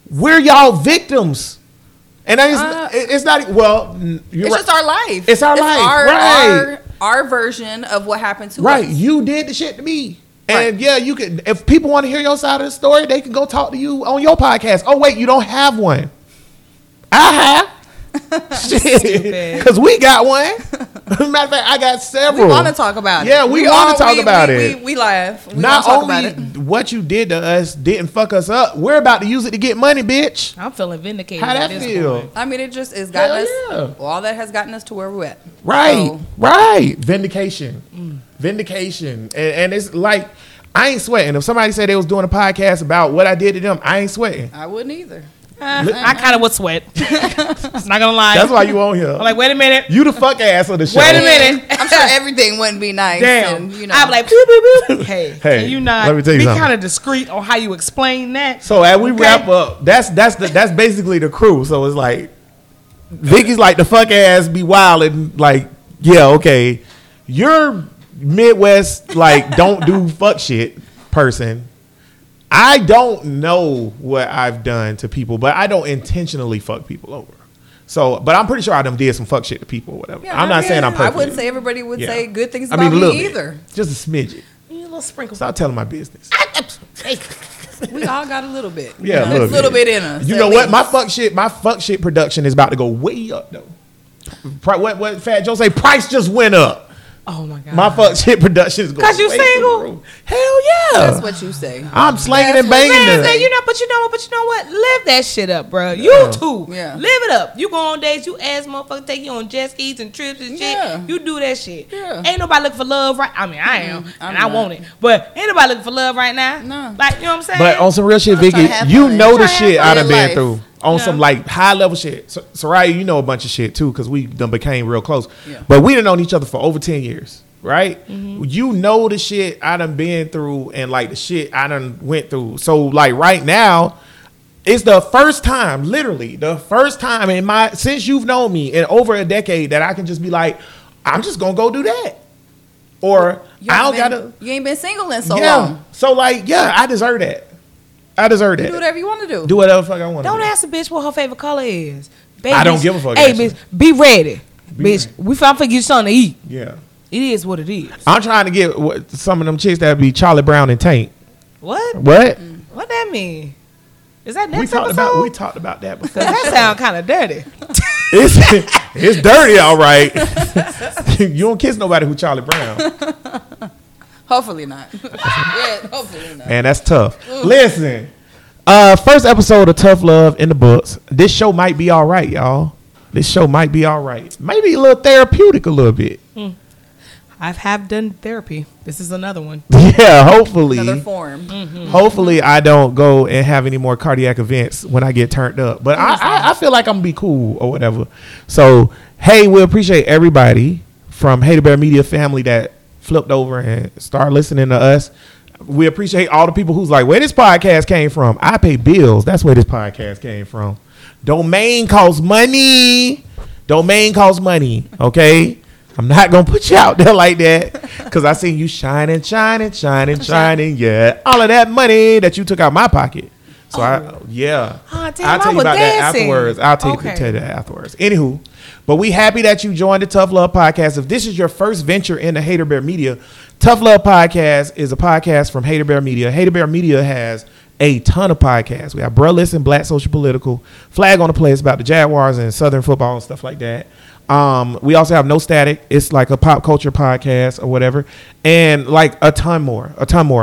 We're y'all victims, and it's not. Well, it's just our life. It's our life, right? Our version of what happened to us. Right, you did the shit to me. And you can. If people want to hear your side of the story, they can go talk to you on your podcast. Oh wait, you don't have one. I have. Shit. Because we got one. Matter of fact, I got several. We want to talk about it. Yeah, we want to talk about it. We laugh. Not only what you did to us didn't fuck us up, we're about to use it to get money, bitch. I'm feeling vindicated. How that feel? I mean, it just has gotten us. Yeah. All that has gotten us to where we're at. Right. So. Right. Vindication. Mm. Vindication. And it's like, I ain't sweating. If somebody said they was doing a podcast about what I did to them, I ain't sweating. I wouldn't either. I kind of would sweat. I'm not gonna lie. That's why you on here. I'm like, wait a minute. You the fuck ass of the show. Wait a minute. I'm sure everything wouldn't be nice. Damn. And, you know. I'm like, hey, can you not be kind of discreet on how you explain that? So as we wrap up, that's basically the crew. So it's like, Vicky's like the fuck ass be wild and like, yeah, okay, you're Midwest like don't do fuck shit person. I don't know what I've done to people, but I don't intentionally fuck people over. So, but I'm pretty sure I done did some fuck shit to people or whatever. Yeah, I'm not saying I'm perfect. I wouldn't say everybody would say good things about me either. Just a smidget. A little sprinkle. Stop telling my business. We all got a little bit. Yeah, you know, a little bit in us. You know what? My fuck shit production is about to go way up though. What Fat Joe say? Price just went up. Oh my God. My fuck shit production is going way up. Cause you single? Hell yeah. That's what you say. I'm slanging and banging them. You know, but you know what? Live that shit up, bro. You too. Yeah. Live it up. You go on dates. You ass motherfucker take you on jet skis and trips and shit. Yeah. You do that shit. Yeah. Ain't nobody looking for love, right? I mean, I am, and I want it. But ain't nobody looking for love right now. No. Like, you know what I'm saying? But on some real shit, Vicky, you know the shit I done been through. On some like high level shit. Soraya, you know a bunch of shit too, because we done became real close. Yeah. But we done known each other for over 10 years, right? Mm-hmm. You know the shit I done been through and like the shit I done went through. So like right now, it's the first time in my, since you've known me in over a decade, that I can just be like, I'm just gonna go do that. Or you ain't been single in so long. So like, yeah, I deserve that. You do whatever you want to do. Do whatever the fuck I want to do. Don't ask a bitch what her favorite color is. Baby, I don't give a fuck. Hey, bitch, be ready. Bitch, we finna get you something to eat. Yeah. It is what it is. I'm trying to get some of them chicks that be Charlie Brown and Tank. What? What? Mm. What that mean? Is that next episode? We talked about that before. That sound kind of dirty. It's dirty, all right. You don't kiss nobody who Charlie Brown. Hopefully not. Yeah, hopefully not. Man, that's tough. Ooh. Listen, first episode of Tough Love in the books. This show might be all right, y'all. This show might be all right. Maybe a little therapeutic a little bit. Mm. I've done therapy. This is another one. Yeah, hopefully. Another form. Mm-hmm. Hopefully I don't go and have any more cardiac events when I get turned up. But I feel like I'm going to be cool or whatever. So, hey, we appreciate everybody from Hater Bear Media family that flipped over and start listening to us. We appreciate all the people who's like, where this podcast came from. I pay bills. That's where this podcast came from. Domain costs money. Okay. I'm not going to put you out there like that, because I seen you shining. Yeah. All of that money that you took out my pocket. So I'll tell you about that afterwards. Anywho, but we happy that you joined the Tough Love Podcast. If this is your first venture into Hater Bear Media, Tough Love Podcast is a podcast from Hater Bear Media. Hater Bear Media has a ton of podcasts. We have Brother Listen, Black Social Political, Flag on the Play. It's about the Jaguars and Southern football and stuff like that. We also have No Static. It's like a pop culture podcast or whatever. And like a ton more.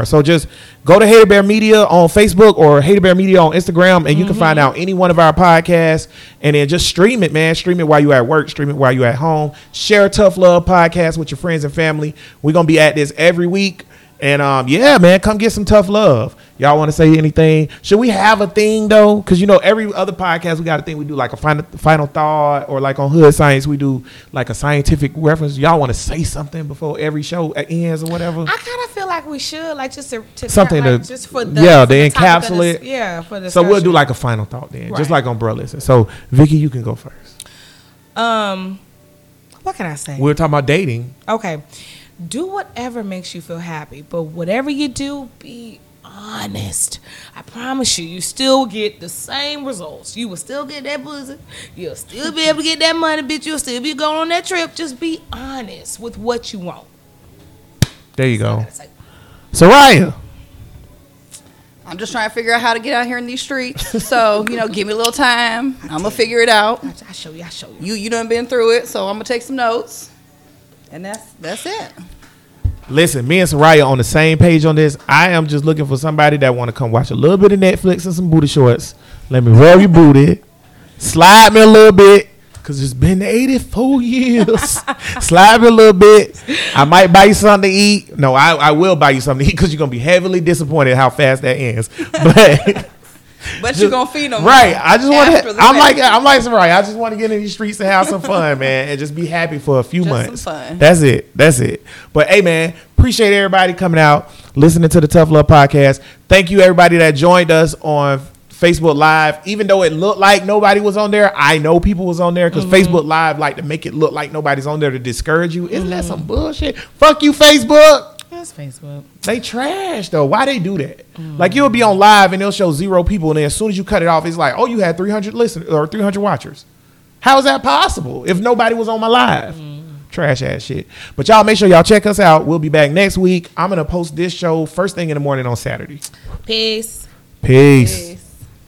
So just go to Hater Bear Media on Facebook or Hater Bear Media on Instagram, and you can find out any one of our podcasts. And then just stream it, man. Stream it while you're at work. Stream it while you're at home. Share Tough Love Podcast with your friends and family. We're going to be at this every week. And yeah, man, come get some tough love. Y'all want to say anything? Should we have a thing though? Because you know, every other podcast we got a thing. We do like a final thought, or like on Hood Science we do like a scientific reference. Y'all want to say something before every show ends or whatever? I kind of feel like we should, like just to something like, to, just for the, yeah, they encapsulate it. Yeah, for the. So we'll do like a final thought then, right. Just like on Bro Listen. So Vicky, you can go first. What can I say? We're talking about dating. Okay. Do whatever makes you feel happy, but whatever you do, be honest. I promise you, you still get the same results. You will still get that pussy. You'll still be able to get that money, bitch. You'll still be going on that trip. Just be honest with what you want. There you go. Soraya. I'm just trying to figure out how to get out here in these streets. So, you know, give me a little time. I'm going to figure it out. I show you. You done been through it, so I'm going to take some notes. And that's it. Listen, me and Soraya on the same page on this. I am just looking for somebody that want to come watch a little bit of Netflix and some booty shorts. Let me rub your booty. Slide me a little bit, because it's been 84 years. Slide me a little bit. I might buy you something to eat. No, I will buy you something to eat, because you're going to be heavily disappointed how fast that ends. But... But you're going to feed them. Right. I just want to. I'm like Soraya. I just want to get in these streets and have some fun, man. And just be happy for a few months. Some fun. That's it. But, hey, man, appreciate everybody coming out, listening to the Tough Love Podcast. Thank you, everybody that joined us on Facebook Live. Even though it looked like nobody was on there, I know people was on there, because Facebook Live like to make it look like nobody's on there to discourage you. Isn't that some bullshit? Fuck you, Facebook. That's Facebook. They trash though. Why they do that? Like, you'll be on live and they'll show zero people, and then as soon as you cut it off, it's like, oh, you had 300 listeners or 300 watchers. How is that possible if nobody was on my live? Trash ass shit. But y'all make sure y'all check us out. We'll be back next week. I'm gonna post this show first thing in the morning on Saturday. Peace. Peace.